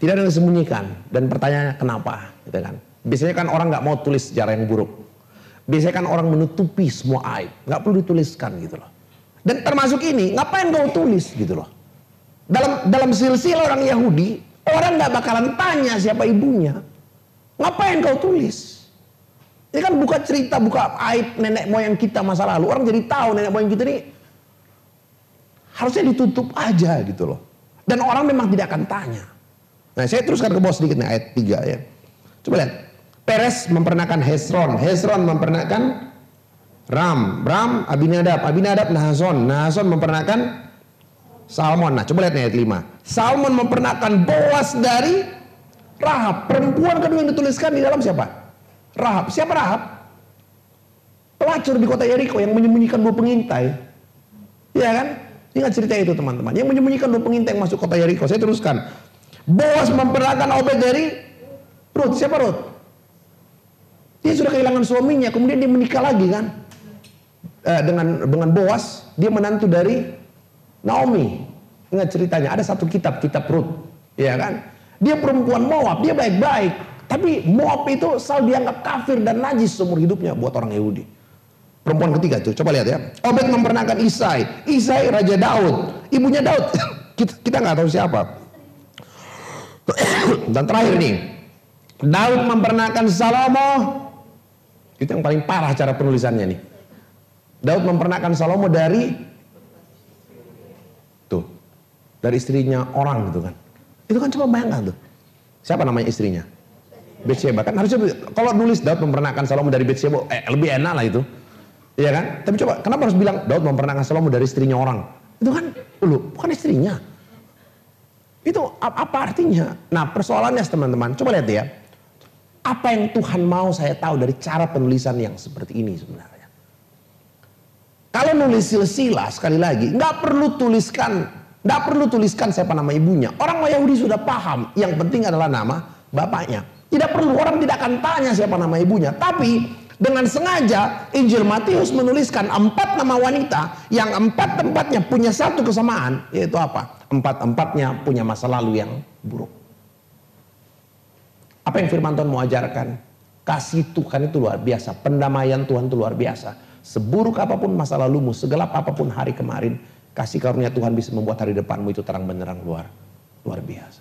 Tidak ada yang disembunyikan. Dan pertanyaannya kenapa? Gitu kan. Biasanya kan orang nggak mau tulis sejarah yang buruk. Biasanya kan orang menutupi semua aib. Nggak perlu dituliskan gitu loh. Dan termasuk ini, ngapain kau tulis gitu loh. Dalam silsilah orang Yahudi, orang nggak bakalan tanya siapa ibunya. Ngapain kau tulis? Ini kan buka cerita, buka aib nenek moyang kita masa lalu. Orang jadi tahu nenek moyang kita ini harusnya ditutup aja gitu loh. Dan orang memang tidak akan tanya. Nah saya teruskan ke bawah sedikit nih ayat 3 ya. Coba lihat. Peres memperanakan Hesron. Hesron memperanakan Ram. Ram Abinadab. Abinadab Nahason. Nahason memperanakan Salmon. Nah coba lihat nih ayat 5. Salmon memperanakan Boas dari Rahab. Perempuan kedua yang dituliskan di dalam siapa? Rahab. Siapa Rahab? Pelacur di kota Yeriko yang menyembunyikan dua pengintai. Iya kan? Ingat cerita itu teman-teman. Yang menyembunyikan dua pengintai yang masuk kota Yeriko. Saya teruskan. Boas memperanakan Obed dari Ruth. Siapa Ruth? Dia sudah kehilangan suaminya, kemudian dia menikah lagi kan dengan Boas. Dia menantu dari Naomi. Ingat ceritanya, ada satu kitab Ruth, ya kan? Dia perempuan Moab, dia baik-baik, tapi Moab itu selalu dianggap kafir dan najis seumur hidupnya buat orang Yahudi. Perempuan ketiga tuh, coba lihat ya. Obed memperanakan Isai. Isai raja Daud, ibunya Daud. Kita nggak tahu siapa. Dan terakhir nih, Daud memperanakan Salomo. Itu yang paling parah cara penulisannya nih. Daud memperanakan Salomo dari tuh, dari istrinya orang gitu kan. Itu kan coba bayangkan tuh. Siapa namanya istrinya? Betseba. Kan harusnya kalau nulis Daud memperanakan Salomo dari Betseba, lebih enak lah itu. Iya kan? Tapi coba, kenapa harus bilang Daud memperanakan Salomo dari istrinya orang? Itu kan, lu bukan istrinya. Itu apa artinya? Nah, persoalannya teman-teman, coba lihat ya. Apa yang Tuhan mau saya tahu dari cara penulisan yang seperti ini sebenarnya? Kalau nulis silsilah, sekali lagi, nggak perlu tuliskan siapa nama ibunya. Orang Yahudi sudah paham. Yang penting adalah nama bapaknya. Tidak perlu, orang tidak akan tanya siapa nama ibunya. Tapi dengan sengaja Injil Matius menuliskan 4 nama wanita yang 4 tempatnya punya satu kesamaan, yaitu apa? 4-4-nya punya masa lalu yang buruk. Apa yang firman Tuhan mau ajarkan? Kasih Tuhan itu luar biasa, pendamaian Tuhan itu luar biasa. Seburuk apapun masa lalumu, segelap apapun hari kemarin, kasih karunia Tuhan bisa membuat hari depanmu itu terang benderang luar biasa.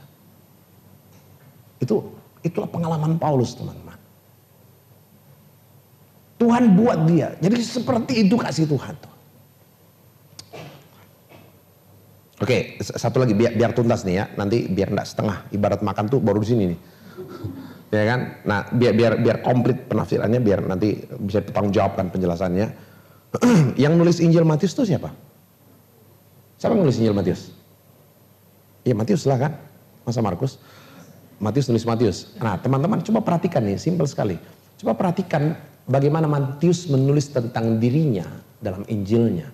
Itulah pengalaman Paulus, teman-teman. Tuhan buat dia. Jadi seperti itu kasih Tuhan. Oke, satu lagi biar tuntas nih ya. Nanti biar enggak setengah. Ibarat makan tuh baru di sini nih. Ya kan? Nah, biar komplit penafsirannya, biar nanti bisa bertanggung jawabkan penjelasannya. Yang nulis Injil Matius itu siapa? Siapa yang nulis Injil Matius? Ya Matius lah kan? Masa Markus? Matius nulis Matius. Nah, teman-teman coba perhatikan nih, simpel sekali. Coba perhatikan bagaimana Matius menulis tentang dirinya dalam Injilnya.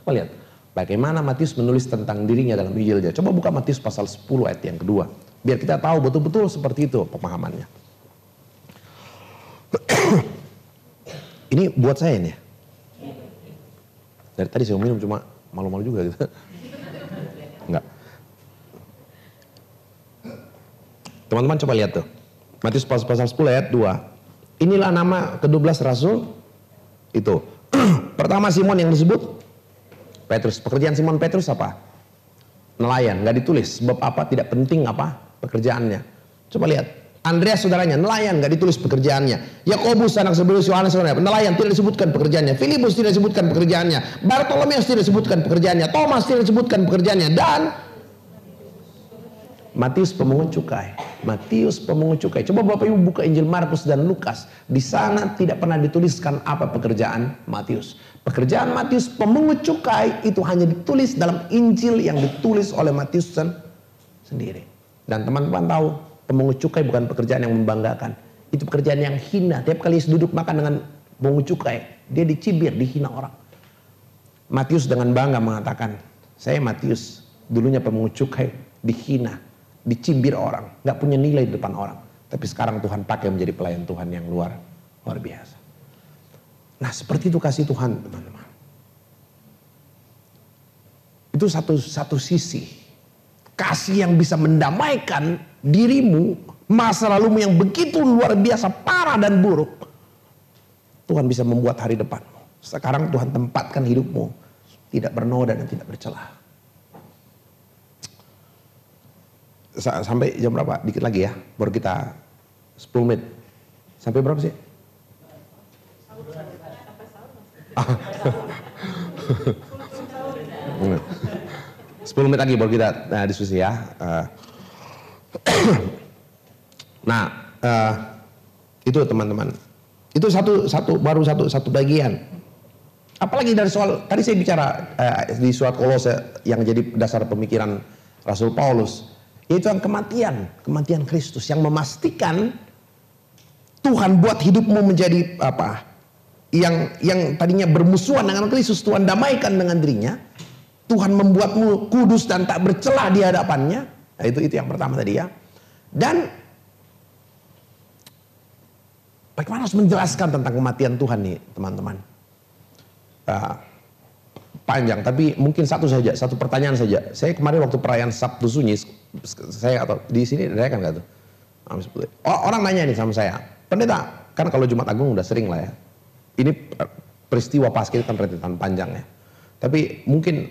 Coba lihat. Bagaimana Matius menulis tentang dirinya dalam Injilnya. Coba buka Matius pasal 10 ayat yang kedua. Biar kita tahu betul-betul seperti itu pemahamannya. Ini buat saya nih. Dari tadi saya minum cuma malu-malu juga gitu. Enggak. Teman-teman coba lihat tuh. Matius pasal 10 ayat 2. Inilah nama ke-12 rasul itu. Pertama Simon yang disebut Petrus. Pekerjaan Simon Petrus apa? Nelayan, nggak ditulis. Sebab apa? Tidak penting apa pekerjaannya. Coba lihat. Andreas saudaranya, nelayan, nggak ditulis pekerjaannya. Yakobus anak Sebelus, Yohanes saudaranya, nelayan, tidak disebutkan pekerjaannya. Filipus tidak disebutkan pekerjaannya. Bartolomeus tidak disebutkan pekerjaannya. Thomas tidak disebutkan pekerjaannya. Dan Matius pemungut cukai. Matius pemungut cukai. Coba Bapak Ibu buka Injil Markus dan Lukas. Di sana tidak pernah dituliskan apa pekerjaan Matius. Pekerjaan Matius pemungut cukai itu hanya ditulis dalam Injil yang ditulis oleh Matius sendiri. Dan teman-teman tahu, pemungut cukai bukan pekerjaan yang membanggakan. Itu pekerjaan yang hina. Tiap kali Yesus duduk makan dengan pemungut cukai, dia dicibir, dihina orang. Matius dengan bangga mengatakan, saya Matius, dulunya pemungut cukai, dihina, dicibir orang, nggak punya nilai di depan orang, tapi sekarang Tuhan pakai menjadi pelayan Tuhan yang luar biasa. Nah, seperti itu kasih Tuhan, teman-teman. Itu satu sisi kasih yang bisa mendamaikan dirimu, masa lalumu yang begitu luar biasa parah dan buruk. Tuhan bisa membuat hari depanmu. Sekarang Tuhan tempatkan hidupmu tidak bernoda dan tidak bercelah. Sampai jam berapa? Dikit lagi ya. Baru kita 10 menit. Sampai berapa sih? Ah. 10 menit lagi baru kita diskusi ya. Nah, itu teman-teman. Itu satu bagian. Apalagi dari soal tadi saya bicara di surat Kolose yang jadi dasar pemikiran Rasul Paulus. Yaitu yang kematian Kristus yang memastikan Tuhan buat hidupmu menjadi apa? Yang tadinya bermusuhan dengan Kristus, Tuhan damaikan dengan dirinya. Tuhan membuatmu kudus dan tak bercelah di hadapannya. Nah, itu yang pertama tadi ya. Dan bagaimana harus menjelaskan tentang kematian Tuhan nih, teman-teman? Panjang, tapi mungkin satu pertanyaan saja. Saya kemarin waktu perayaan Sabtu Sunyi, saya atau di sini dirayakan nggak tuh? Orang nanya nih sama saya, pendeta, kan kalau Jumat Agung udah sering lah ya. Ini peristiwa Paskah itu kan rentetan panjangnya. Tapi mungkin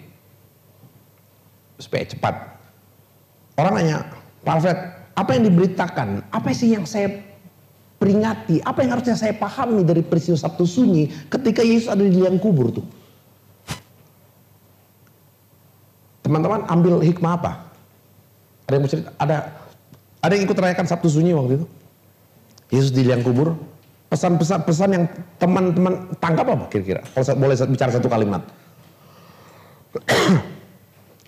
supaya cepat. Orang nanya, Pak Alfred, apa yang diberitakan? Apa sih yang saya peringati? Apa yang harusnya saya pahami dari peristiwa Sabtu Sunyi ketika Yesus ada di liang kubur tuh? Teman-teman ambil hikmah apa? Ada yang cerita, ada yang ikut rayakan Sabtu Sunyi waktu itu? Yesus di liang kubur. Pesan-pesan yang teman-teman tangkap apa kira-kira? Kalau boleh bicara satu kalimat.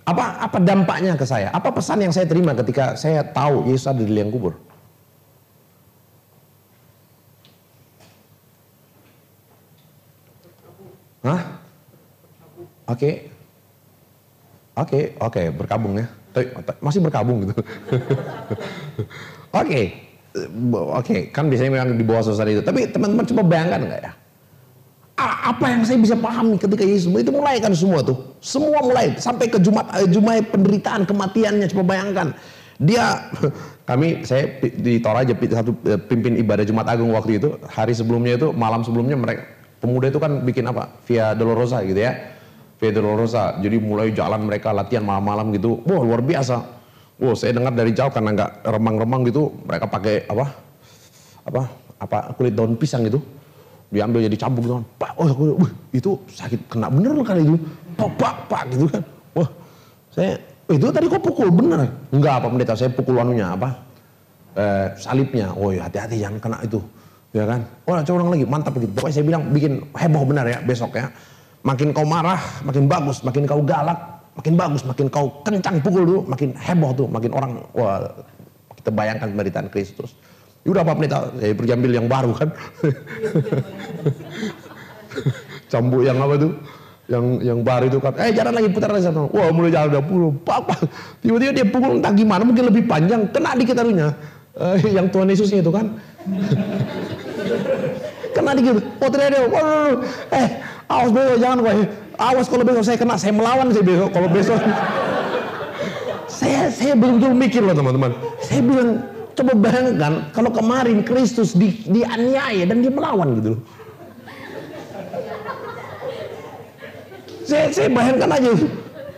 Apa dampaknya ke saya? Apa pesan yang saya terima ketika saya tahu Yesus ada di liang kubur? Hah? Oke, berkabung ya. Masih berkabung gitu. Oke, kan biasanya memang di bawah suasana itu. Tapi teman-teman coba bayangkan nggak ya? Apa yang saya bisa pahami ketika Yesus itu mulai kan semua tuh. Semua mulai sampai ke Jumai penderitaan, kematiannya. Coba bayangkan. Saya di Toraja satu pimpin ibadah Jumat Agung waktu itu. Hari sebelumnya itu, malam sebelumnya mereka pemuda itu kan bikin apa? Via Dolorosa gitu ya. Via Dolorosa. Jadi mulai jalan mereka latihan malam-malam gitu. Wah, luar biasa. Wow, saya dengar dari jauh karena nggak remang-remang gitu, mereka pakai kulit daun pisang gitu, diambil jadi cambuk gitu kan, pak, itu sakit kena bener kali itu, pak gitu kan, wah, saya itu tadi kok pukul bener, nggak apa pendeta, saya pukul anunya salibnya, hati-hati jangan kena itu, ya kan, coba ulang lagi, mantap gitu, pokoknya saya bilang bikin heboh bener ya besok ya, makin kau marah, makin bagus, makin kau galak. Makin bagus, makin kau kencang pukul dulu, makin heboh tuh, makin orang, wah, kita bayangkan penderitaan Kristus. Udah apa pendeta, saya pergi ambil yang baru kan. Cambuk yang apa tuh, yang baru itu kan, jalan lagi putar lagi sana. Wah, mulai jalan udah puluh, tiba-tiba dia pukul entah gimana, mungkin lebih panjang, kena dikit arunya. Yang Tuhan Yesusnya itu kan. Kena dikit, awas bro, jangan kau. Awas kalau besok saya kena, saya melawan sih besok. Kalau besok saya betul-betul mikir loh teman-teman. Saya bilang, coba bayangkan kalau kemarin Kristus dianiaya dan dia melawan gitu loh. Saya bayangkan aja.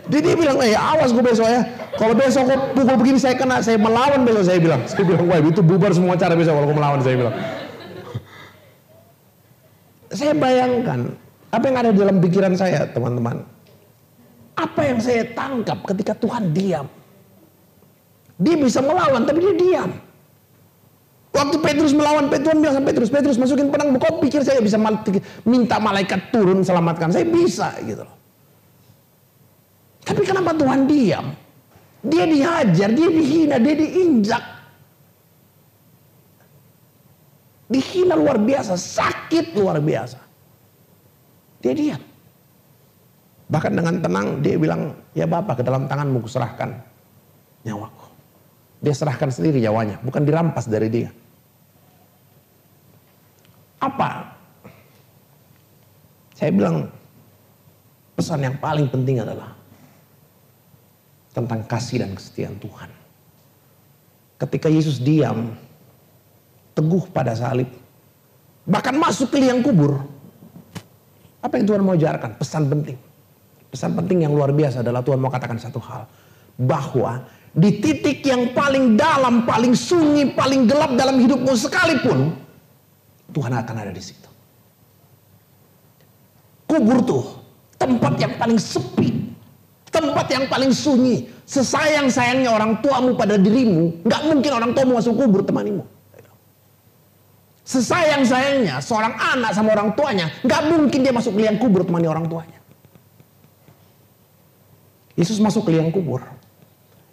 Jadi dia bilang, awas gue besok ya. Kalau besok kok pukul begini saya kena, saya melawan besok saya bilang. Saya bilang, wah itu bubar semua cara besok kalau kau melawan saya bilang. Saya bayangkan. Apa yang ada dalam pikiran saya, teman-teman? Apa yang saya tangkap ketika Tuhan diam? Dia bisa melawan, tapi dia diam. Waktu Petrus melawan, Tuhan bilang sama Petrus, Petrus masukin pedang, kau pikir saya bisa minta malaikat turun selamatkan? Saya bisa, gitu loh. Tapi kenapa Tuhan diam? Dia dihajar, dia dihina, dia diinjak. Dihina luar biasa, sakit luar biasa. Dia diam. Bahkan dengan tenang dia bilang, ya Bapa, ke dalam tanganmu kuserahkan nyawaku. Dia serahkan sendiri nyawanya, bukan dirampas dari dia. Apa? Saya bilang pesan yang paling penting adalah tentang kasih dan kesetiaan Tuhan. Ketika Yesus diam, teguh pada salib, bahkan masuk ke liang kubur. Apa yang Tuhan mau ajarkan? Pesan penting. Pesan penting yang luar biasa adalah Tuhan mau katakan satu hal. Bahwa di titik yang paling dalam, paling sunyi, paling gelap dalam hidupmu sekalipun, Tuhan akan ada di situ. Kubur tuh tempat yang paling sepi. Tempat yang paling sunyi. Sesayang-sayangnya orang tuamu pada dirimu, nggak mungkin orang tuamu masuk kubur temanimu. Sesayang-sayangnya seorang anak sama orang tuanya, nggak mungkin dia masuk ke liang kubur temani orang tuanya. Yesus masuk ke liang kubur.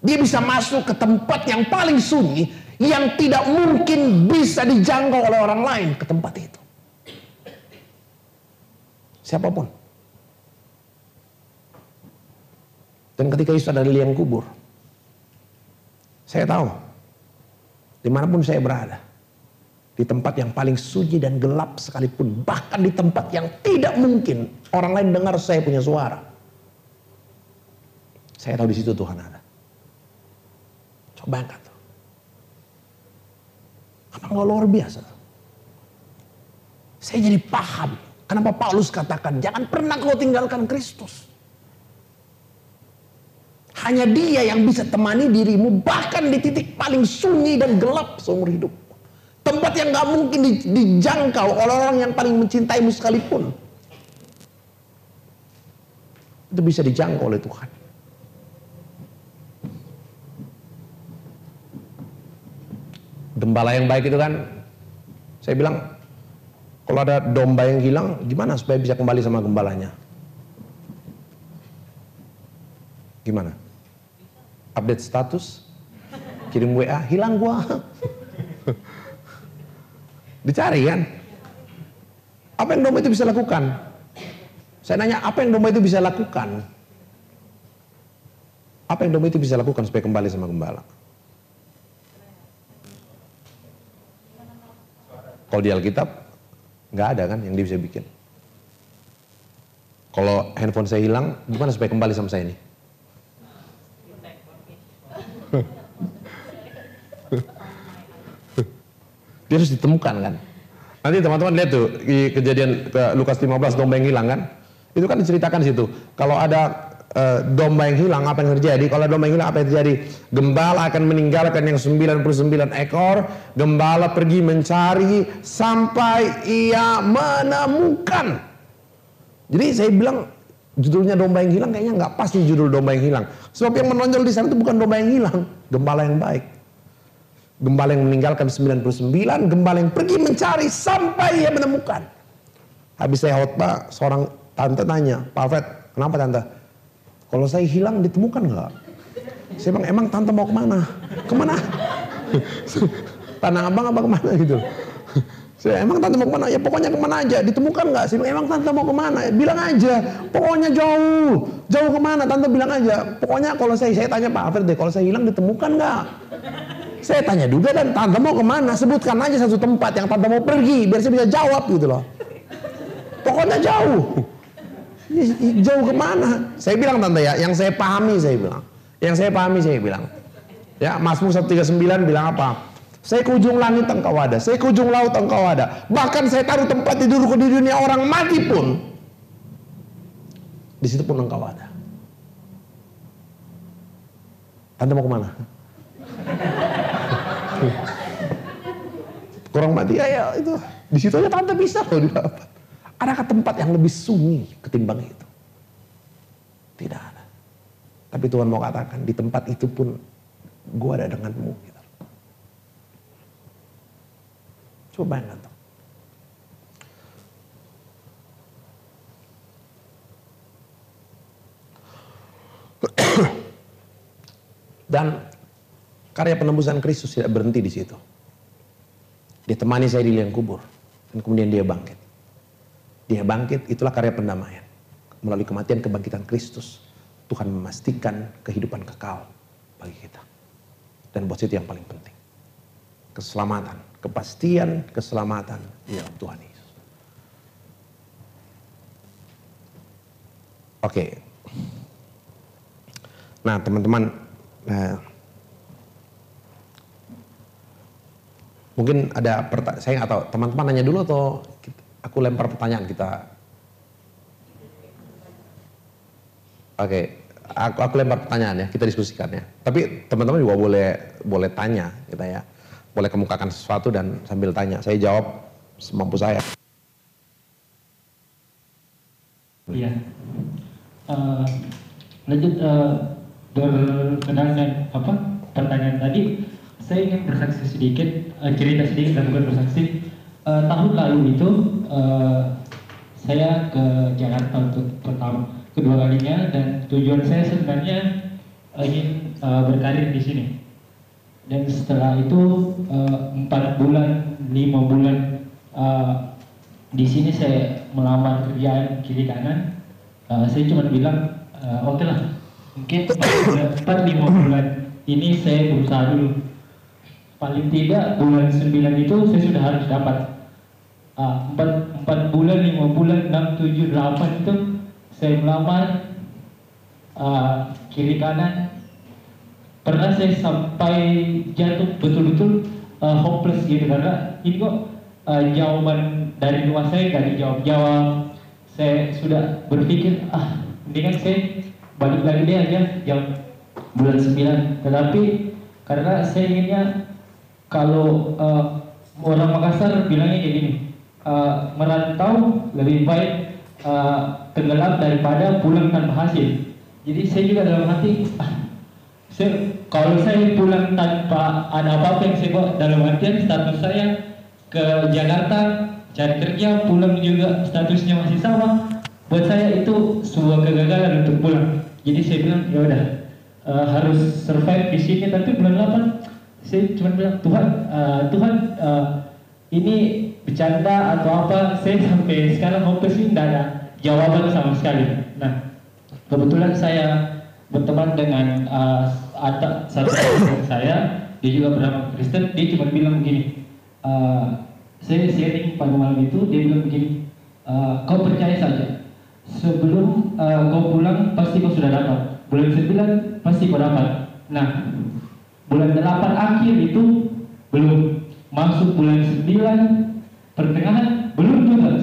Dia bisa masuk ke tempat yang paling sunyi, yang tidak mungkin bisa dijangkau oleh orang lain ke tempat itu. Siapapun. Dan ketika Yesus ada di liang kubur, saya tahu dimanapun saya berada, di tempat yang paling sunyi dan gelap sekalipun, bahkan di tempat yang tidak mungkin orang lain dengar saya punya suara, saya tahu di situ Tuhan ada. Coba angkat tuh. Apa nggak luar biasa? Saya jadi paham Kenapa Paulus katakan, jangan pernah kau tinggalkan Kristus. Hanya dia yang bisa temani dirimu, bahkan di titik paling sunyi dan gelap seumur hidup. Tempat yang gak mungkin dijangkau oleh orang yang paling mencintaimu sekalipun. Itu bisa dijangkau oleh Tuhan. Gembala yang baik itu kan, saya bilang, kalau ada domba yang hilang, gimana supaya bisa kembali sama gembalanya? Gimana? Update status? Kirim WA, hilang gua. Dicari kan? Apa yang domba itu bisa lakukan? Saya nanya, apa yang domba itu bisa lakukan? Apa yang domba itu bisa lakukan supaya kembali sama gembala? Kalau di Alkitab, nggak ada kan yang dia bisa bikin. Kalau handphone saya hilang, gimana supaya kembali sama saya ini? Dia harus ditemukan kan. Nanti teman-teman lihat tuh di kejadian ke Lukas 15 domba yang hilang kan. Itu kan diceritakan di situ. Kalau ada domba yang hilang, apa yang terjadi? Kalau domba yang hilang, apa yang terjadi? Gembala akan meninggalkan yang 99 ekor. Gembala pergi mencari sampai ia menemukan. Jadi saya bilang, judulnya domba yang hilang kayaknya nggak pas nih judul domba yang hilang. Sebab yang menonjol di sana itu bukan domba yang hilang, gembala yang baik. Gembala yang meninggalkan 99, gembala yang pergi mencari sampai ia menemukan. Habis saya khotbah, seorang tante tanya, Pak Fred, kenapa tante? Kalau saya hilang ditemukan nggak? Saya bilang, emang tante mau kemana? Kemana? Tanah Abang apa kemana gitu? Saya emang tante mau kemana? Ya pokoknya kemana aja, ditemukan nggak? Saya bilang, emang tante mau kemana? Bilang aja, pokoknya jauh. Jauh kemana? Tante bilang aja. Pokoknya kalau saya tanya Pak Afir deh, kalau saya hilang ditemukan nggak? Saya tanya juga, dan tante mau kemana? Sebutkan aja satu tempat yang tante mau pergi, biar saya bisa jawab gitu loh. Pokoknya jauh. Jauh kemana? Saya bilang tante ya, yang saya pahami saya bilang. Yang saya pahami saya bilang. Ya, Mazmur 139 bilang apa? Saya ke ujung langit engkau ada, saya ke ujung laut engkau ada. Bahkan saya taruh tempat tidurku di dunia orang mati pun, di situ pun engkau ada. Tante mau kemana? Kurang mati ya itu. Di situ aja tante bisa loh diapa. Adakah tempat yang lebih sunyi ketimbang itu? Tidak ada. Tapi Tuhan mau katakan, di tempat itu pun gue ada denganmu. Gitu. Coba bayangkan. Dan karya penembusan Kristus tidak berhenti di situ. Dia temani saya di liang kubur. Dan kemudian dia bangkit. Dia bangkit, itulah karya pendamaian. Melalui kematian kebangkitan Kristus, Tuhan memastikan kehidupan kekal bagi kita. Dan buat itu yang paling penting. Keselamatan, kepastian keselamatan di dalam Tuhan Yesus. Oke. Nah teman-teman, mungkin ada pertanyaan, saya nggak tahu teman-teman nanya dulu atau aku lempar pertanyaan kita. Oke, aku lempar pertanyaan ya, kita diskusikan ya. Tapi teman-teman juga boleh tanya kita ya. Boleh kemukakan sesuatu dan sambil tanya, saya jawab semampu saya. Iya. Lanjut berkenaan dengan apa pertanyaan tadi, saya ingin bersaksi sedikit, cerita sedikit dan bukan bersaksi. Tahun lalu itu saya ke Jakarta untuk kedua kalinya dan tujuan saya sebenarnya ingin berkarir di sini. Dan setelah itu 4 bulan, 5 bulan di sini saya melamar kerjaan kiri kanan. Saya cuma bilang oke lah, mungkin 4-5 bulan ini saya berusaha dulu. Paling tidak bulan 9 itu saya sudah harus dapat. 4 bulan, 5 bulan, 6, 7, 8 itu saya melamar kiri kanan. Pernah saya sampai jatuh betul-betul hopeless gitu, karena ini kok jawaban dari luar saya gak dijawab-jawab. Saya sudah berpikir, mendingan saya balik lagi deh aja jam bulan 9. Tetapi karena saya inginnya, kalau orang Makassar bilangnya kayak gini, merantau lebih baik tenggelam daripada pulang tanpa hasil. Jadi saya juga dalam hati, kalau saya pulang tanpa ada apa-apa yang saya bawa, dalam artian status saya ke Jakarta cari kerja, pulang juga statusnya masih sama. Buat saya itu sebuah kegagalan untuk pulang. Jadi saya bilang, ya udah, harus survive di sini. Tapi bulan 8 saya cuma bilang, Tuhan, ini bercanda atau apa? Saya sampai sekarang mau kesini tidak ada jawaban sama sekali. Nah, kebetulan saya berteman dengan satu teman saya, dia juga beragama Kristen. Dia cuma bilang begini, saya sharing pada malam itu, dia bilang begini, kau percaya saja, sebelum kau pulang pasti kau sudah dapat, bulan 9 pasti kau dapat. Nah, bulan 8 akhir itu belum, masuk bulan 9 pertengahan belum dapat.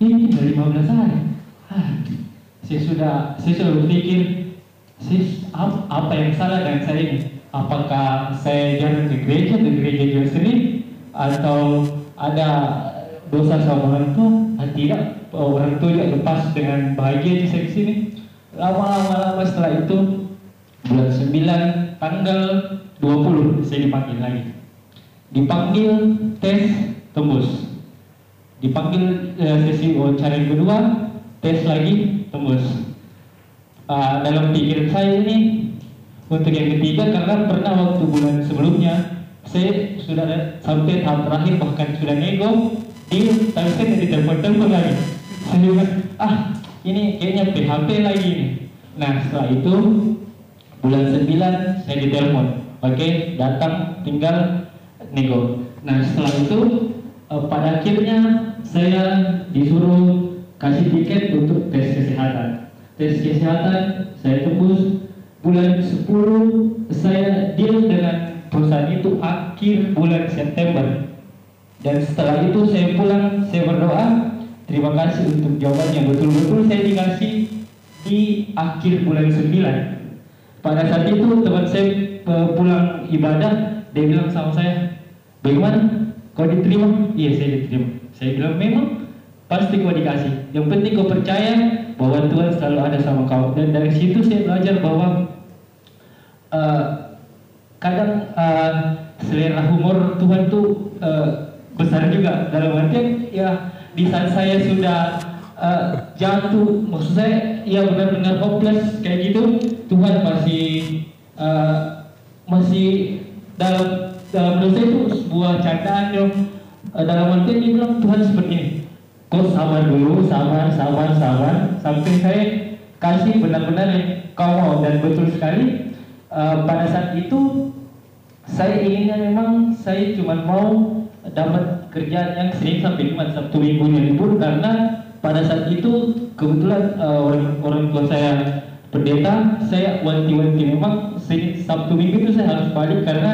Ini dari 15 hari. Saya sudah berpikir, apa yang salah dengan saya ini? Apakah saya jarang ke gereja dan gereja juga sendiri? Atau ada dosa sama orang tua? Tidak, orang tua juga lepas dengan bahagia di sini. Lama-lama setelah itu, bulan 9 tanggal 20 saya dipanggil lagi. Dipanggil tes tembus. Dipanggil sesi wawancara yang kedua, tes lagi tembus. Dalam pikiran saya ini untuk yang ketiga, karena pernah waktu bulan sebelumnya saya sudah sampai tahap terakhir, bahkan sudah nego deal, tapi saya jadi telepon-telepon lagi. Saya bilang, ini kayaknya PHP lagi nih. Nah, setelah itu bulan 9 saya ditelepon, oke, datang tinggal nego. Nah, setelah itu pada akhirnya saya disuruh kasih tiket untuk tes kesehatan. Tes kesehatan saya tembus. Bulan 10 saya deal dengan perusahaan itu akhir bulan September. Dan setelah itu saya pulang, saya berdoa, terima kasih untuk jawaban yang betul-betul saya dikasih di akhir bulan 9. Pada saat itu teman saya pulang ibadah, dia bilang sama saya, bagaimana? Kau diterima? Iya, saya diterima. Saya bilang, memang pasti kau dikasih, yang penting kau percaya bahwa Tuhan selalu ada sama kau. Dan dari situ saya belajar bahwa kadang selera humor Tuhan tuh besar juga, dalam artian ya di saat saya sudah jatuh, maksud saya ya benar-benar hopeless kayak gitu, Tuhan masih dalam dosa itu sebuah candaan dong. Dalam artian dia bilang, Tuhan seperti ini, kau sabar dulu, sabar sampai saya kasih benar-benar yang kau mau. Dan betul sekali, pada saat itu saya inginnya memang saya cuma mau dapat kerjaan yang sering sampai Jumat, Sabtu minggunya libur, karena pada saat itu kebetulan orang tua saya pendeta. Saya wanti-wanti memang Senin Sabtu minggu itu saya harus balik, karena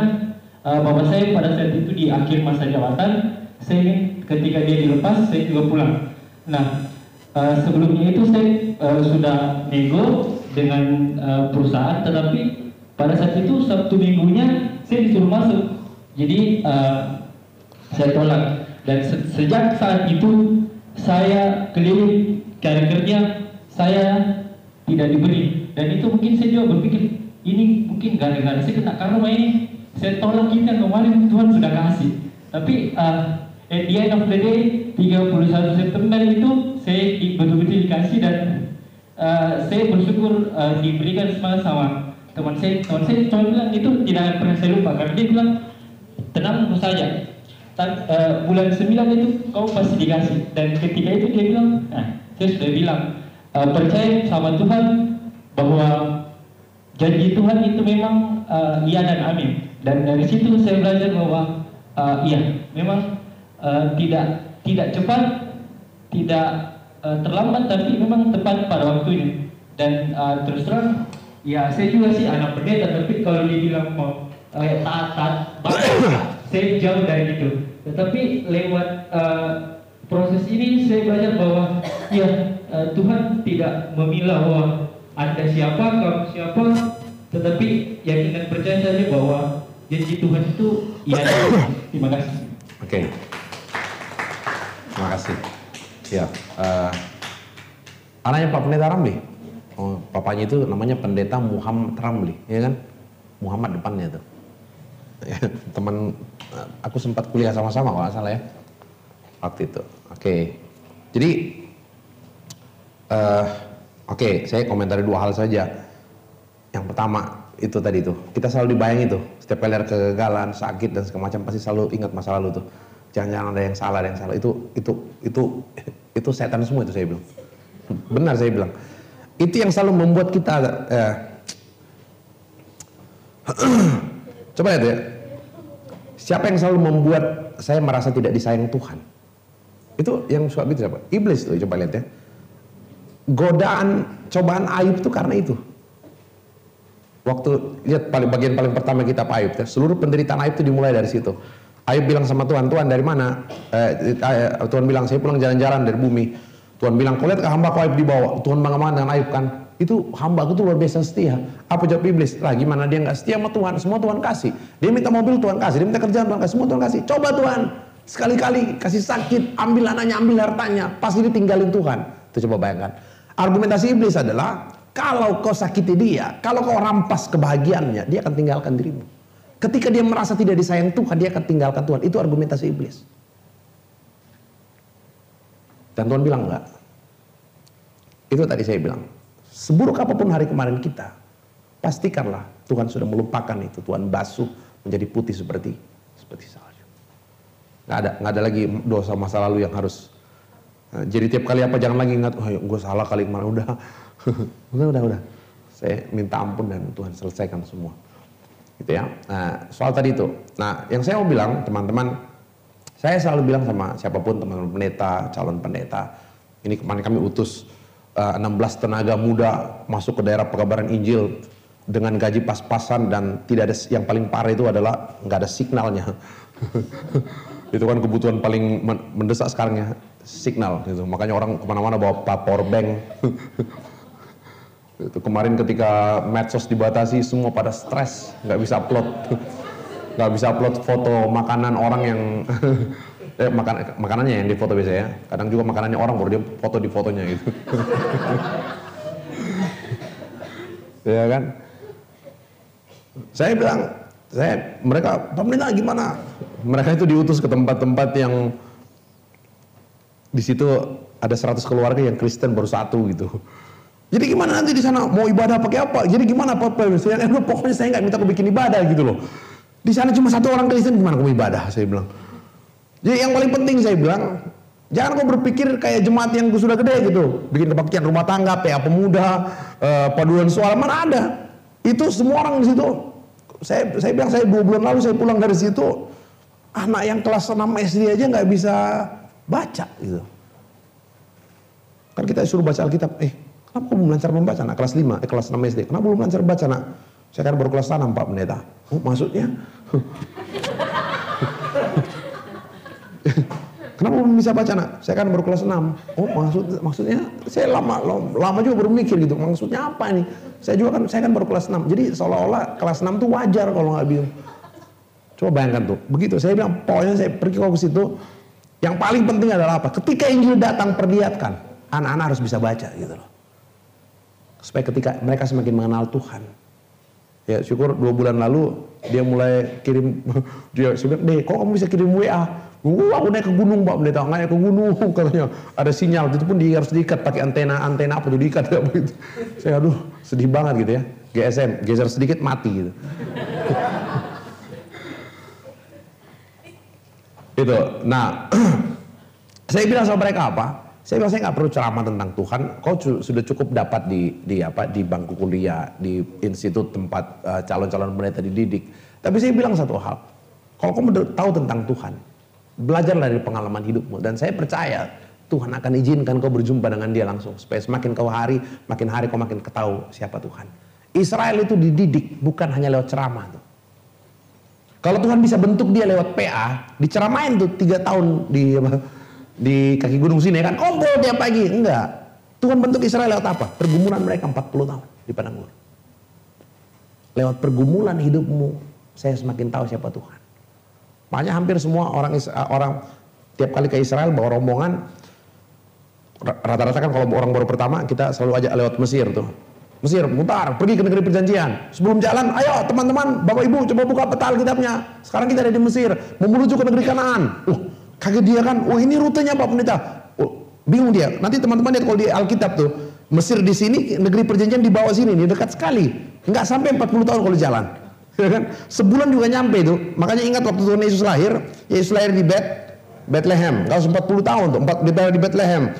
bapak saya pada saat itu di akhir masa jabatan. Saya ingin ketika dia dilepas saya juga pulang. Nah, sebelumnya itu saya sudah nego dengan perusahaan, tetapi pada saat itu Sabtu minggunya saya disuruh masuk. Jadi saya tolak. Dan sejak saat itu saya keliling cari kerja, saya tidak diberi. Dan itu mungkin saya juga berpikir, ini mungkin gara-gara saya kena karma ini. Saya tolak ini yang kemarin Tuhan sudah kasih. Tapi at the end of the day 31 September itu saya betul-betul dikasih. Dan saya bersyukur diberikan semangat sama teman saya cuma bilang itu tidak pernah saya lupa, karena dia bilang tenang saja, bulan 9 itu kau pasti dikasih. Dan ketika itu dia bilang, saya sudah bilang, percaya sama Tuhan bahwa janji Tuhan itu memang iya dan amin. Dan dari situ saya belajar bahwa iya memang tidak cepat, tidak terlambat, tapi memang tepat pada waktunya. Dan terus terang, ya saya juga sih anak pendeta, tapi kalau dibilang mau taat banget, saya jauh dari itu. Tetapi lewat proses ini saya belajar bahwa ya, Tuhan tidak memilah bahwa Anda siapa, kamu siapa, tetapi yang ingin percaya saja bahwa janji Tuhan itu iya. Terima kasih. Oke, okay. Terima kasih. Ya, anaknya Pak Pendeta Ramli. Oh, papanya itu namanya Pendeta Muhammad Ramli, ya kan? Muhammad depannya tuh. Teman aku sempat kuliah sama-sama kalau nggak salah ya waktu itu. Oke, jadi oke, saya komentari dua hal saja. Yang pertama itu tadi tuh, kita selalu dibayangi tuh setiap kali ada kegagalan, sakit dan segala macam pasti selalu ingat masa lalu tuh. Jangan-jangan ada yang salah, itu setan semua itu saya bilang. Benar saya bilang. Itu yang selalu membuat kita agak coba lihat ya, siapa yang selalu membuat saya merasa tidak disayang Tuhan? Itu yang suka gitu siapa? Iblis tuh, coba lihat ya. Godaan, cobaan Ayub tuh karena itu. Waktu lihat bagian paling pertama kitab Ayub ya, seluruh penderitaan Ayub tuh dimulai dari situ. Ayub bilang sama Tuhan, Tuhan dari mana? Tuhan bilang, saya pulang jalan-jalan dari bumi. Tuhan bilang, kau lihat ke hamba kau Ayub dibawa. Tuhan bangga-bangga dengan Ayub kan? Itu hamba aku tuh luar biasa setia. Apa jawab iblis? Lah gimana dia nggak setia sama Tuhan? Semua Tuhan kasih. Dia minta mobil Tuhan kasih, dia minta kerjaan Tuhan kasih, semua Tuhan kasih. Coba Tuhan sekali-kali kasih sakit, ambil anaknya, ambil hartanya, pasti ditinggalin Tuhan. Itu coba bayangkan. Argumentasi iblis adalah kalau kau sakiti dia, kalau kau rampas kebahagiaannya, dia akan tinggalkan dirimu. Ketika dia merasa tidak disayang Tuhan, dia akan tinggalkan Tuhan. Itu argumentasi iblis. Dan Tuhan bilang enggak. Itu tadi saya bilang. Seburuk apapun hari kemarin kita, pastikanlah Tuhan sudah melupakan itu. Tuhan basuh menjadi putih seperti salju. Nggak ada lagi dosa masa lalu yang harus. Nah, jadi tiap kali apa jangan lagi ingat, oh ya, gue salah kali kemarin udah. udah. Saya minta ampun dan Tuhan selesaikan semua. Gitu ya. Nah, soal tadi itu. Nah, yang saya mau bilang teman-teman, saya selalu bilang sama siapapun teman-teman pendeta, calon pendeta. Ini kemarin kami utus 16 tenaga muda masuk ke daerah pekabaran Injil dengan gaji pas-pasan dan tidak ada, yang paling parah itu adalah nggak ada signalnya. Itu kan kebutuhan paling mendesak sekarang ya, signal gitu. Makanya orang kemana-mana bawa power bank. Itu kemarin ketika medsos dibatasi semua pada stres, nggak bisa upload, nggak bisa upload foto makanan orang yang makanannya yang difoto biasanya ya. Kadang juga makanannya orang baru dia foto di fotonya gitu. Ya kan? Saya bilang, mereka pemerintah gimana? Mereka itu diutus ke tempat-tempat yang di situ ada 100 keluarga yang Kristen baru satu gitu. Jadi gimana nanti di sana mau ibadah pakai apa? Jadi gimana apa-apa? Pokoknya saya nggak minta aku bikin ibadah gitu loh. Di sana cuma satu orang Kristen, gimana aku ibadah? Saya bilang. Jadi yang paling penting saya bilang, jangan kau berpikir kayak jemaat yang sudah gede gitu, bikin kebaktian rumah tangga, PA pemuda, paduan suara, mana ada. Itu semua orang di situ. Saya bilang, saya 2 bulan lalu saya pulang dari situ, anak yang kelas 6 SD aja nggak bisa baca gitu. Kan kita suruh baca Alkitab, kenapa kau belum lancar membaca anak kelas 5, kelas 6 SD, kenapa belum lancar baca nak? Saya kan baru kelas 6 Pak Pendeta. Oh, maksudnya? Kenapa belum bisa baca nak? Saya kan baru kelas 6. Oh, maksudnya saya lama juga baru mikir gitu. Maksudnya apa ini? Saya kan baru kelas 6. Jadi seolah-olah kelas 6 tuh wajar kalau nggak bilang. Coba bayangkan tuh. Begitu saya bilang, pokoknya saya pergi ke situ. Yang paling penting adalah apa? Ketika Injil datang, perlihatkan. Anak-anak harus bisa baca gitu loh. Supaya ketika mereka semakin mengenal Tuhan. Ya syukur 2 bulan lalu dia mulai kirim. Dia bilang, deh kok kamu bisa kirim WA? Aku naik ke gunung Pak Pendeta, naik ke gunung katanya. Ada sinyal, itu pun harus diikat pakai antena apa tuh diikat apa gitu. Saya aduh sedih banget gitu ya. GSM, geser sedikit mati gitu. Itu. Nah, saya bilang sama mereka apa? Saya bilang saya nggak perlu ceramah tentang Tuhan. Kau sudah cukup dapat di bangku kuliah, di institut tempat calon-calon pendeta dididik. Tapi saya bilang satu hal, kalau kamu tahu tentang Tuhan, belajarlah dari pengalaman hidupmu. Dan saya percaya Tuhan akan izinkan kau berjumpa dengan dia langsung. Supaya semakin makin hari kau makin ketahui siapa Tuhan. Israel itu dididik bukan hanya lewat ceramah. Kalau Tuhan bisa bentuk dia lewat PA, diceramain tuh 3 tahun di kaki gunung sini kan, ompol tiap pagi. Enggak. Tuhan bentuk Israel lewat apa? Pergumulan mereka 40 tahun di padang gurun. Lewat pergumulan hidupmu, saya semakin tahu siapa Tuhan. Makanya hampir semua orang tiap kali ke Israel bawa rombongan, rata-rata kan kalau orang baru pertama kita selalu ajak lewat Mesir tuh. Mesir, putar, pergi ke negeri perjanjian. Sebelum jalan, ayo teman-teman, bapak ibu coba buka petal kitabnya. Sekarang kita ada di Mesir, mau menuju ke negeri Kanaan. Kaget dia kan, ini rutenya Pak Pendeta. Bingung dia, nanti teman-teman lihat kalau di Alkitab tuh, Mesir di sini, negeri perjanjian di bawah sini, ini dekat sekali. Nggak sampai 40 tahun kalau jalan. Sebulan juga nyampe tuh, makanya ingat waktu Tuhan Yesus lahir di Bethlehem. Nggak usah 40 tahun tuh, di Bethlehem.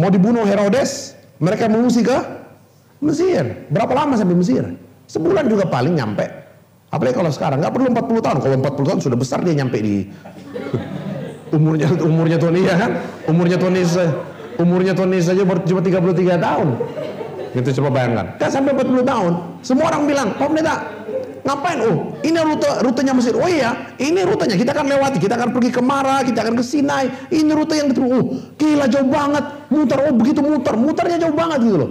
Mau dibunuh Herodes, mereka mengungsi ke Mesir. Berapa lama sampai Mesir? Sebulan juga paling nyampe. Apalagi kalau sekarang, nggak perlu 40 tahun. Kalau 40 tahun sudah besar dia nyampe di umurnya Tuhan ya kan? Umurnya Tuhan Yesus aja cuma 33 tahun. Gitu coba bayangkan. Kan sampai 40 tahun, semua orang bilang, "Pak Pendeta, ngapain? Ini rutenya Mesir. Oh iya, ini rutenya. Kita akan lewati, kita akan pergi ke Mara, kita akan ke Sinai. Ini rute yang ketemu. Gila jauh banget. Mutar begitu mutarnya jauh banget gitu loh."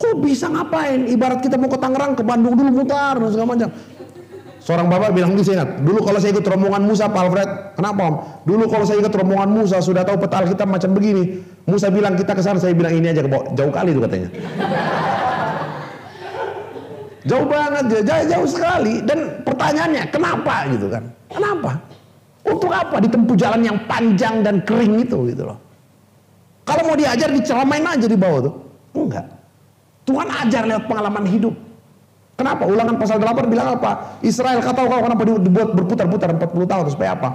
Kok bisa ngapain? Ibarat kita mau ke Tangerang, ke Bandung dulu mutar, dan segala macam. Seorang bapak bilang, saya ingat, dulu kalau saya ikut rombongan Musa, Pak Alfred, kenapa om? Dulu kalau saya ikut rombongan Musa, sudah tahu peta Alkitab macam begini. Musa bilang, kita kesana, saya bilang ini aja, jauh kali itu katanya. Jauh banget, jauh sekali. Dan pertanyaannya, kenapa gitu kan? Kenapa? Untuk apa ditempuh jalan yang panjang dan kering itu gitu loh. Kalau mau diajar, diceramain aja di bawah tuh. Enggak. Tuhan ajar lewat pengalaman hidup. Kenapa? Ulangan pasal 8 bilang apa? Israel, kau tahu kenapa dibuat berputar-putar 40 tahun supaya apa?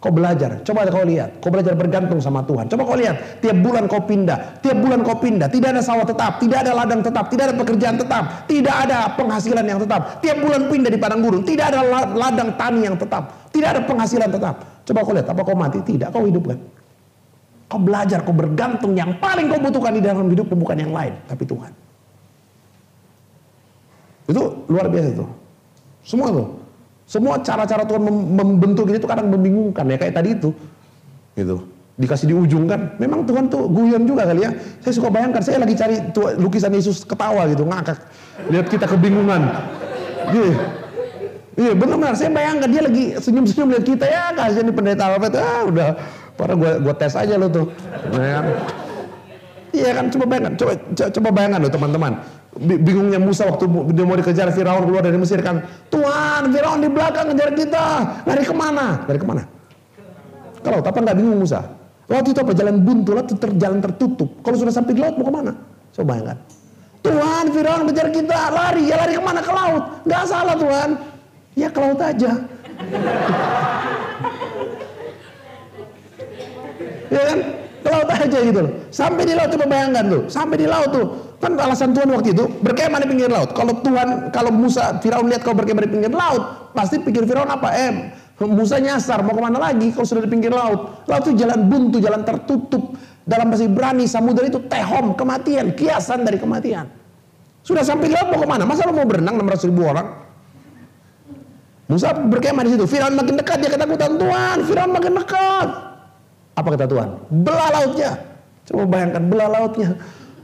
Kau belajar. Coba kau lihat. Kau belajar bergantung sama Tuhan. Coba kau lihat. Tiap bulan kau pindah. Tiap bulan kau pindah. Tidak ada sawah tetap. Tidak ada ladang tetap. Tidak ada pekerjaan tetap. Tidak ada penghasilan yang tetap. Tiap bulan pindah di padang gurun. Tidak ada ladang tani yang tetap. Tidak ada penghasilan tetap. Coba kau lihat. Apa kau mati? Tidak. Kau hidup kan? Kau belajar. Kau bergantung yang paling kau butuhkan di dalam hidup bukan yang lain. Tapi Tuhan. Itu luar biasa tuh. Semua cara-cara Tuhan membentuk ini tuh kadang membingungkan ya kayak tadi itu. Gitu. Dikasih di ujung kan. Memang Tuhan tuh guyon juga kali ya. Saya suka bayangkan saya lagi cari lukisan Yesus ketawa gitu, ngakak. Lihat kita kebingungan. Gitu. Iya, benar-benar saya bayangkan dia lagi senyum-senyum lihat kita ya, kasihan di pendeta Alfred. Udah, para gua tes aja lo tuh. Iya kan coba bayangkan lo teman-teman. Bingungnya Musa waktu dia mau dikejar Firaun keluar dari Mesir kan, Tuhan Firaun di belakang ngejar kita, lari kemana? Kalau apa nggak bingung Musa? Laut itu apa? Jalan buntu, laut itu jalan tertutup. Kalau sudah sampai di laut mau kemana? Coba bayangkan. Tuhan Firaun ngejar kita, lari kemana? Ke laut. Nggak salah Tuhan, ya ke laut aja. Ya kan? Ke laut aja gitu loh. Sampai di laut coba bayangkan tuh, sampai di laut tuh. Kan alasan Tuhan waktu itu berkemah di pinggir laut. Kalau Musa, Firaun lihat kau berkemah di pinggir laut, pasti pikir Firaun apa? Musa nyasar, mau kemana lagi kalau sudah di pinggir laut? Laut itu jalan buntu, jalan tertutup. Dalam bahasa Ibrani, samudera itu tehom, kematian, kiasan dari kematian. Sudah sampai di laut mau kemana? Masa lo mau berenang 600.000 orang? Musa berkemah di situ. Firaun makin dekat, dia ketakutan Tuhan. Firaun makin dekat. Apa kata Tuhan? Belah lautnya. Coba bayangkan belah lautnya.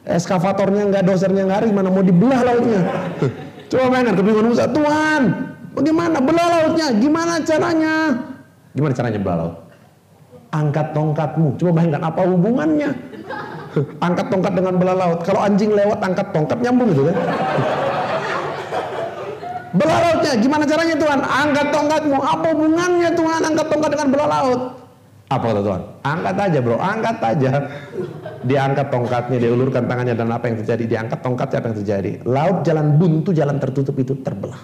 Eskavatornya nggak, dosernya nggak ada, gimana mau dibelah lautnya? Coba bayangkan kebingungan Musa. Tuhan, bagaimana belah lautnya? Gimana caranya? Gimana caranya belah laut? Angkat tongkatmu. Coba bayangkan apa hubungannya? Angkat tongkat dengan belah laut. Kalau anjing lewat angkat tongkat nyambung gitu kan? Belah lautnya. Gimana caranya Tuhan? Angkat tongkatmu. Apa hubungannya Tuhan angkat tongkat dengan belah laut? Apa kata Tuhan? Angkat aja bro, angkat aja. Diangkat tongkatnya, diulurkan tangannya, dan apa yang terjadi? Diangkat tongkatnya, apa yang terjadi? Laut jalan buntu, jalan tertutup itu terbelah.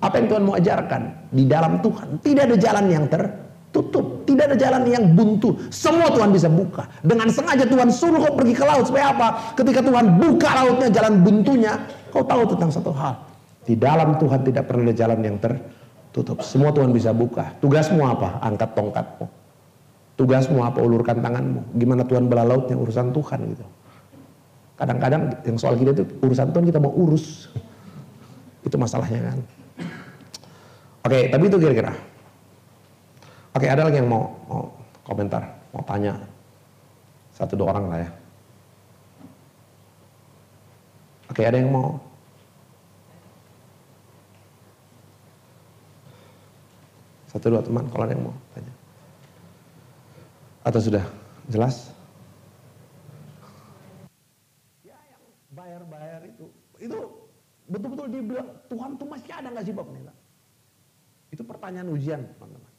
Apa yang Tuhan mau ajarkan? Di dalam Tuhan tidak ada jalan yang tertutup, tidak ada jalan yang buntu. Semua Tuhan bisa buka. Dengan sengaja Tuhan suruh kau pergi ke laut supaya apa? Ketika Tuhan buka lautnya, jalan buntunya, kau tahu tentang satu hal. Di dalam Tuhan tidak pernah ada jalan yang tertutup. Semua Tuhan bisa buka. Tugasmu apa? Angkat tongkatmu. Tugasmu apa? Ulurkan tanganmu. Gimana Tuhan belah lautnya? Urusan Tuhan gitu. Kadang-kadang yang soal kita itu urusan Tuhan kita mau urus. Itu masalahnya kan. Oke, tapi itu kira-kira. Oke, ada lagi yang mau komentar, mau tanya. 1-2 orang lah ya. Oke, ada yang mau? Satu dua teman, kalau ada yang mau tanya. Atau sudah jelas? Ya, yang bayar-bayar itu betul-betul dibilang Tuhan tuh masih ada nggak sih Pak Pendeta? Itu pertanyaan ujian, teman-teman.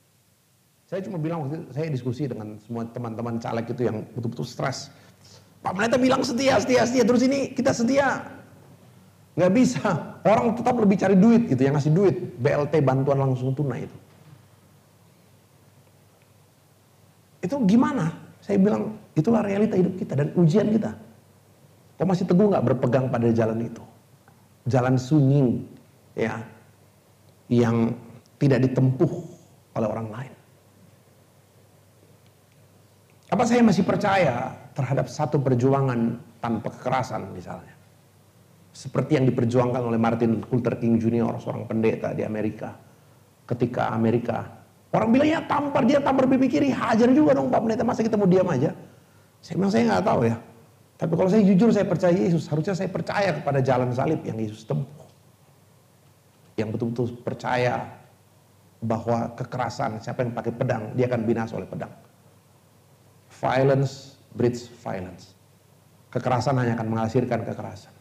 Saya cuma bilang waktu itu, saya diskusi dengan semua teman-teman caleg itu yang betul-betul stres. Pak Pendeta bilang setia, terus ini kita setia. Nggak bisa, orang tetap lebih cari duit gitu, yang ngasih duit. BLT, bantuan langsung tunai itu. Itu gimana? Saya bilang, itulah realita hidup kita dan ujian kita. Kok masih teguh nggak berpegang pada jalan itu? Jalan sunyi, ya, yang tidak ditempuh oleh orang lain. Apa saya masih percaya terhadap satu perjuangan tanpa kekerasan misalnya? Seperti yang diperjuangkan oleh Martin Luther King Jr., seorang pendeta di Amerika. Ketika Amerika, orang bilang ya tampar, dia tampar pipi kiri, hajar juga dong Pak Pendeta, masa kita mau diam aja? Saya bilang saya nggak tahu ya. Tapi kalau saya jujur, saya percaya Yesus. Harusnya saya percaya kepada jalan salib yang Yesus tempuh. Yang betul-betul percaya bahwa kekerasan, siapa yang pakai pedang, dia akan binasa oleh pedang. Violence breeds violence. Kekerasan hanya akan menghasilkan kekerasan.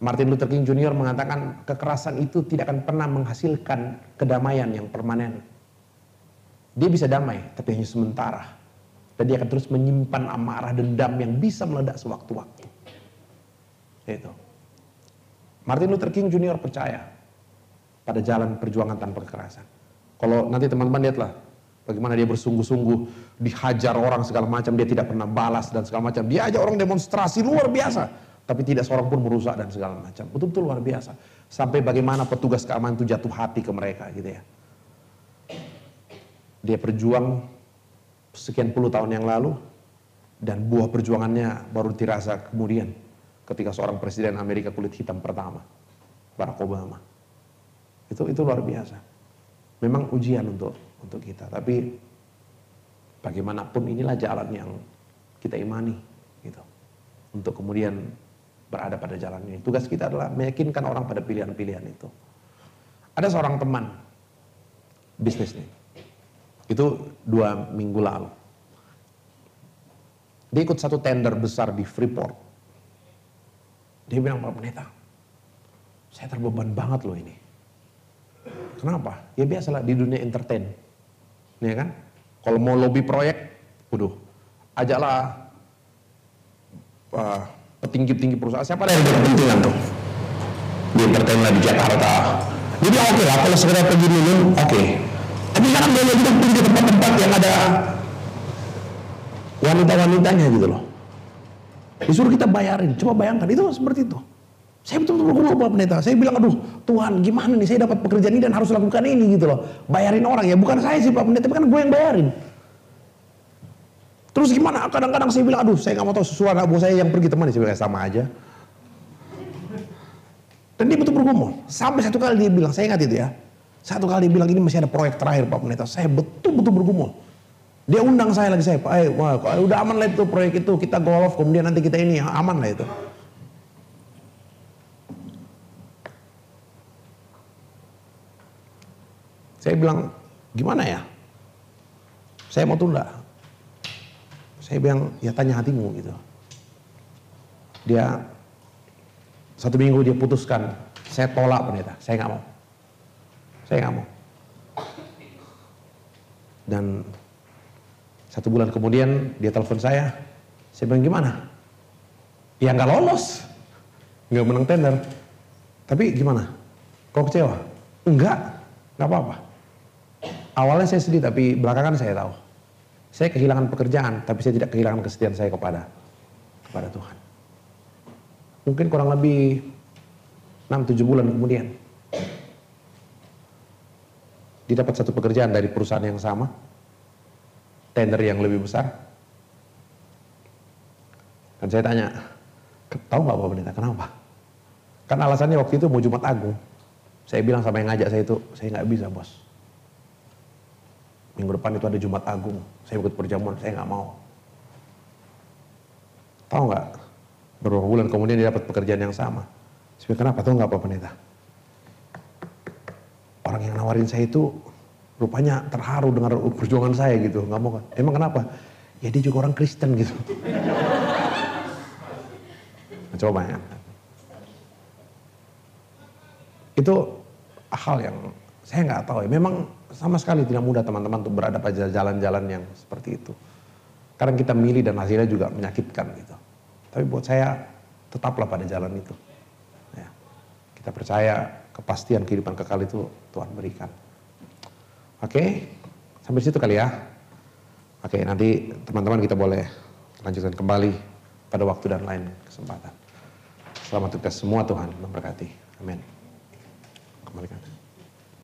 Martin Luther King Jr. mengatakan kekerasan itu tidak akan pernah menghasilkan kedamaian yang permanen. Dia bisa damai, tapi hanya sementara. Dan dia akan terus menyimpan amarah dendam yang bisa meledak sewaktu-waktu. Itu. Martin Luther King Jr. percaya pada jalan perjuangan tanpa kekerasan. Kalau nanti teman-teman lihatlah bagaimana dia bersungguh-sungguh dihajar orang segala macam, dia tidak pernah balas dan segala macam. Dia aja orang demonstrasi luar biasa, tapi tidak seorang pun merusak dan segala macam. Betul-betul luar biasa. Sampai bagaimana petugas keamanan itu jatuh hati ke mereka gitu ya. Dia berjuang sekian puluh tahun yang lalu dan buah perjuangannya baru dirasa kemudian ketika seorang presiden Amerika kulit hitam pertama, Barack Obama. Itu luar biasa. Memang ujian untuk kita, tapi bagaimanapun inilah jalan yang kita imani gitu. Untuk kemudian berada pada jalannya. Tugas kita adalah meyakinkan orang pada pilihan-pilihan itu. Ada seorang teman bisnisnya. Itu 2 minggu lalu. Dia ikut satu tender besar di Freeport. Dia bilang, Pak Pendeta, saya terbeban banget loh ini. Kenapa? Ya biasalah di dunia entertain. Ya kan? Kalau mau lobby proyek, ajaklah petinggi-petinggi perusahaan. Siapa ada yang berpentingan dong? Di entertain lah di Jakarta. Jadi oke lah, kalau sekedar pergi dulu, oke. Tapi sekarang banyak juga di tempat-tempat yang ada wanita-wanitanya gitu loh. Disuruh kita bayarin, coba bayangkan itu seperti itu. Saya betul-betul bergumul Pak Pendeta, saya bilang aduh Tuhan gimana nih saya dapat pekerjaan ini dan harus lakukan ini gitu loh. Bayarin orang ya, bukan saya sih Pak Pendeta, tapi kan gue yang bayarin. Terus gimana, kadang-kadang saya bilang aduh saya gak mau tahu sesuatu anak buah saya yang pergi teman, saya bilang sama aja. Dan dia betul bergumul, sampai satu kali dia bilang, saya ingat itu ya. Satu kali dia bilang ini masih ada proyek terakhir Pak Pendeta. Saya betul-betul bergumul. Dia undang saya lagi, saya Pak, udah aman lah itu proyek itu, kita golf kemudian nanti kita ini aman lah itu. Saya bilang gimana ya? Saya mau tunda. Saya bilang ya tanya hatimu gitu. Dia 1 minggu dia putuskan, saya tolak Pendeta, saya nggak mau. Saya nggak mau. Dan 1 bulan kemudian dia telepon saya. Saya bilang gimana? Ya nggak lolos, nggak menang tender. Tapi gimana? Kok kecewa? Enggak, nggak apa-apa. Awalnya saya sedih tapi belakangan saya tahu. Saya kehilangan pekerjaan tapi saya tidak kehilangan kesetiaan saya kepada Tuhan. Mungkin kurang lebih 6-7 bulan kemudian. Dia dapat satu pekerjaan dari perusahaan yang sama, tender yang lebih besar. Dan saya tanya, tahu nggak Pak Pendeta kenapa? Kan alasannya waktu itu mau Jumat Agung, Saya bilang sama yang ngajak saya itu, saya nggak bisa bos. Minggu depan itu ada Jumat Agung, saya ikut perjamuan, saya nggak mau. Tahu nggak? Beberapa bulan kemudian dia dapat pekerjaan yang sama. Saya bilang, kenapa? Tahu nggak apa pendeta? Orang yang nawarin saya itu rupanya terharu dengan perjuangan saya gitu, nggak mau kan? Emang kenapa? Ya dia juga orang Kristen gitu. Coba ya. Itu hal yang saya nggak tahu ya. Memang sama sekali tidak mudah teman-teman untuk berada pada jalan-jalan yang seperti itu. Kadang kita milih dan hasilnya juga menyakitkan gitu. Tapi buat saya tetaplah pada jalan itu. Ya. Kita percaya kepastian kehidupan kekal itu Tuhan berikan. Oke, sampai situ kali ya. Oke, nanti teman-teman kita boleh lanjutkan kembali pada waktu dan lain kesempatan. Selamat bertugas semua, Tuhan memberkati. Amin. Kembalikan.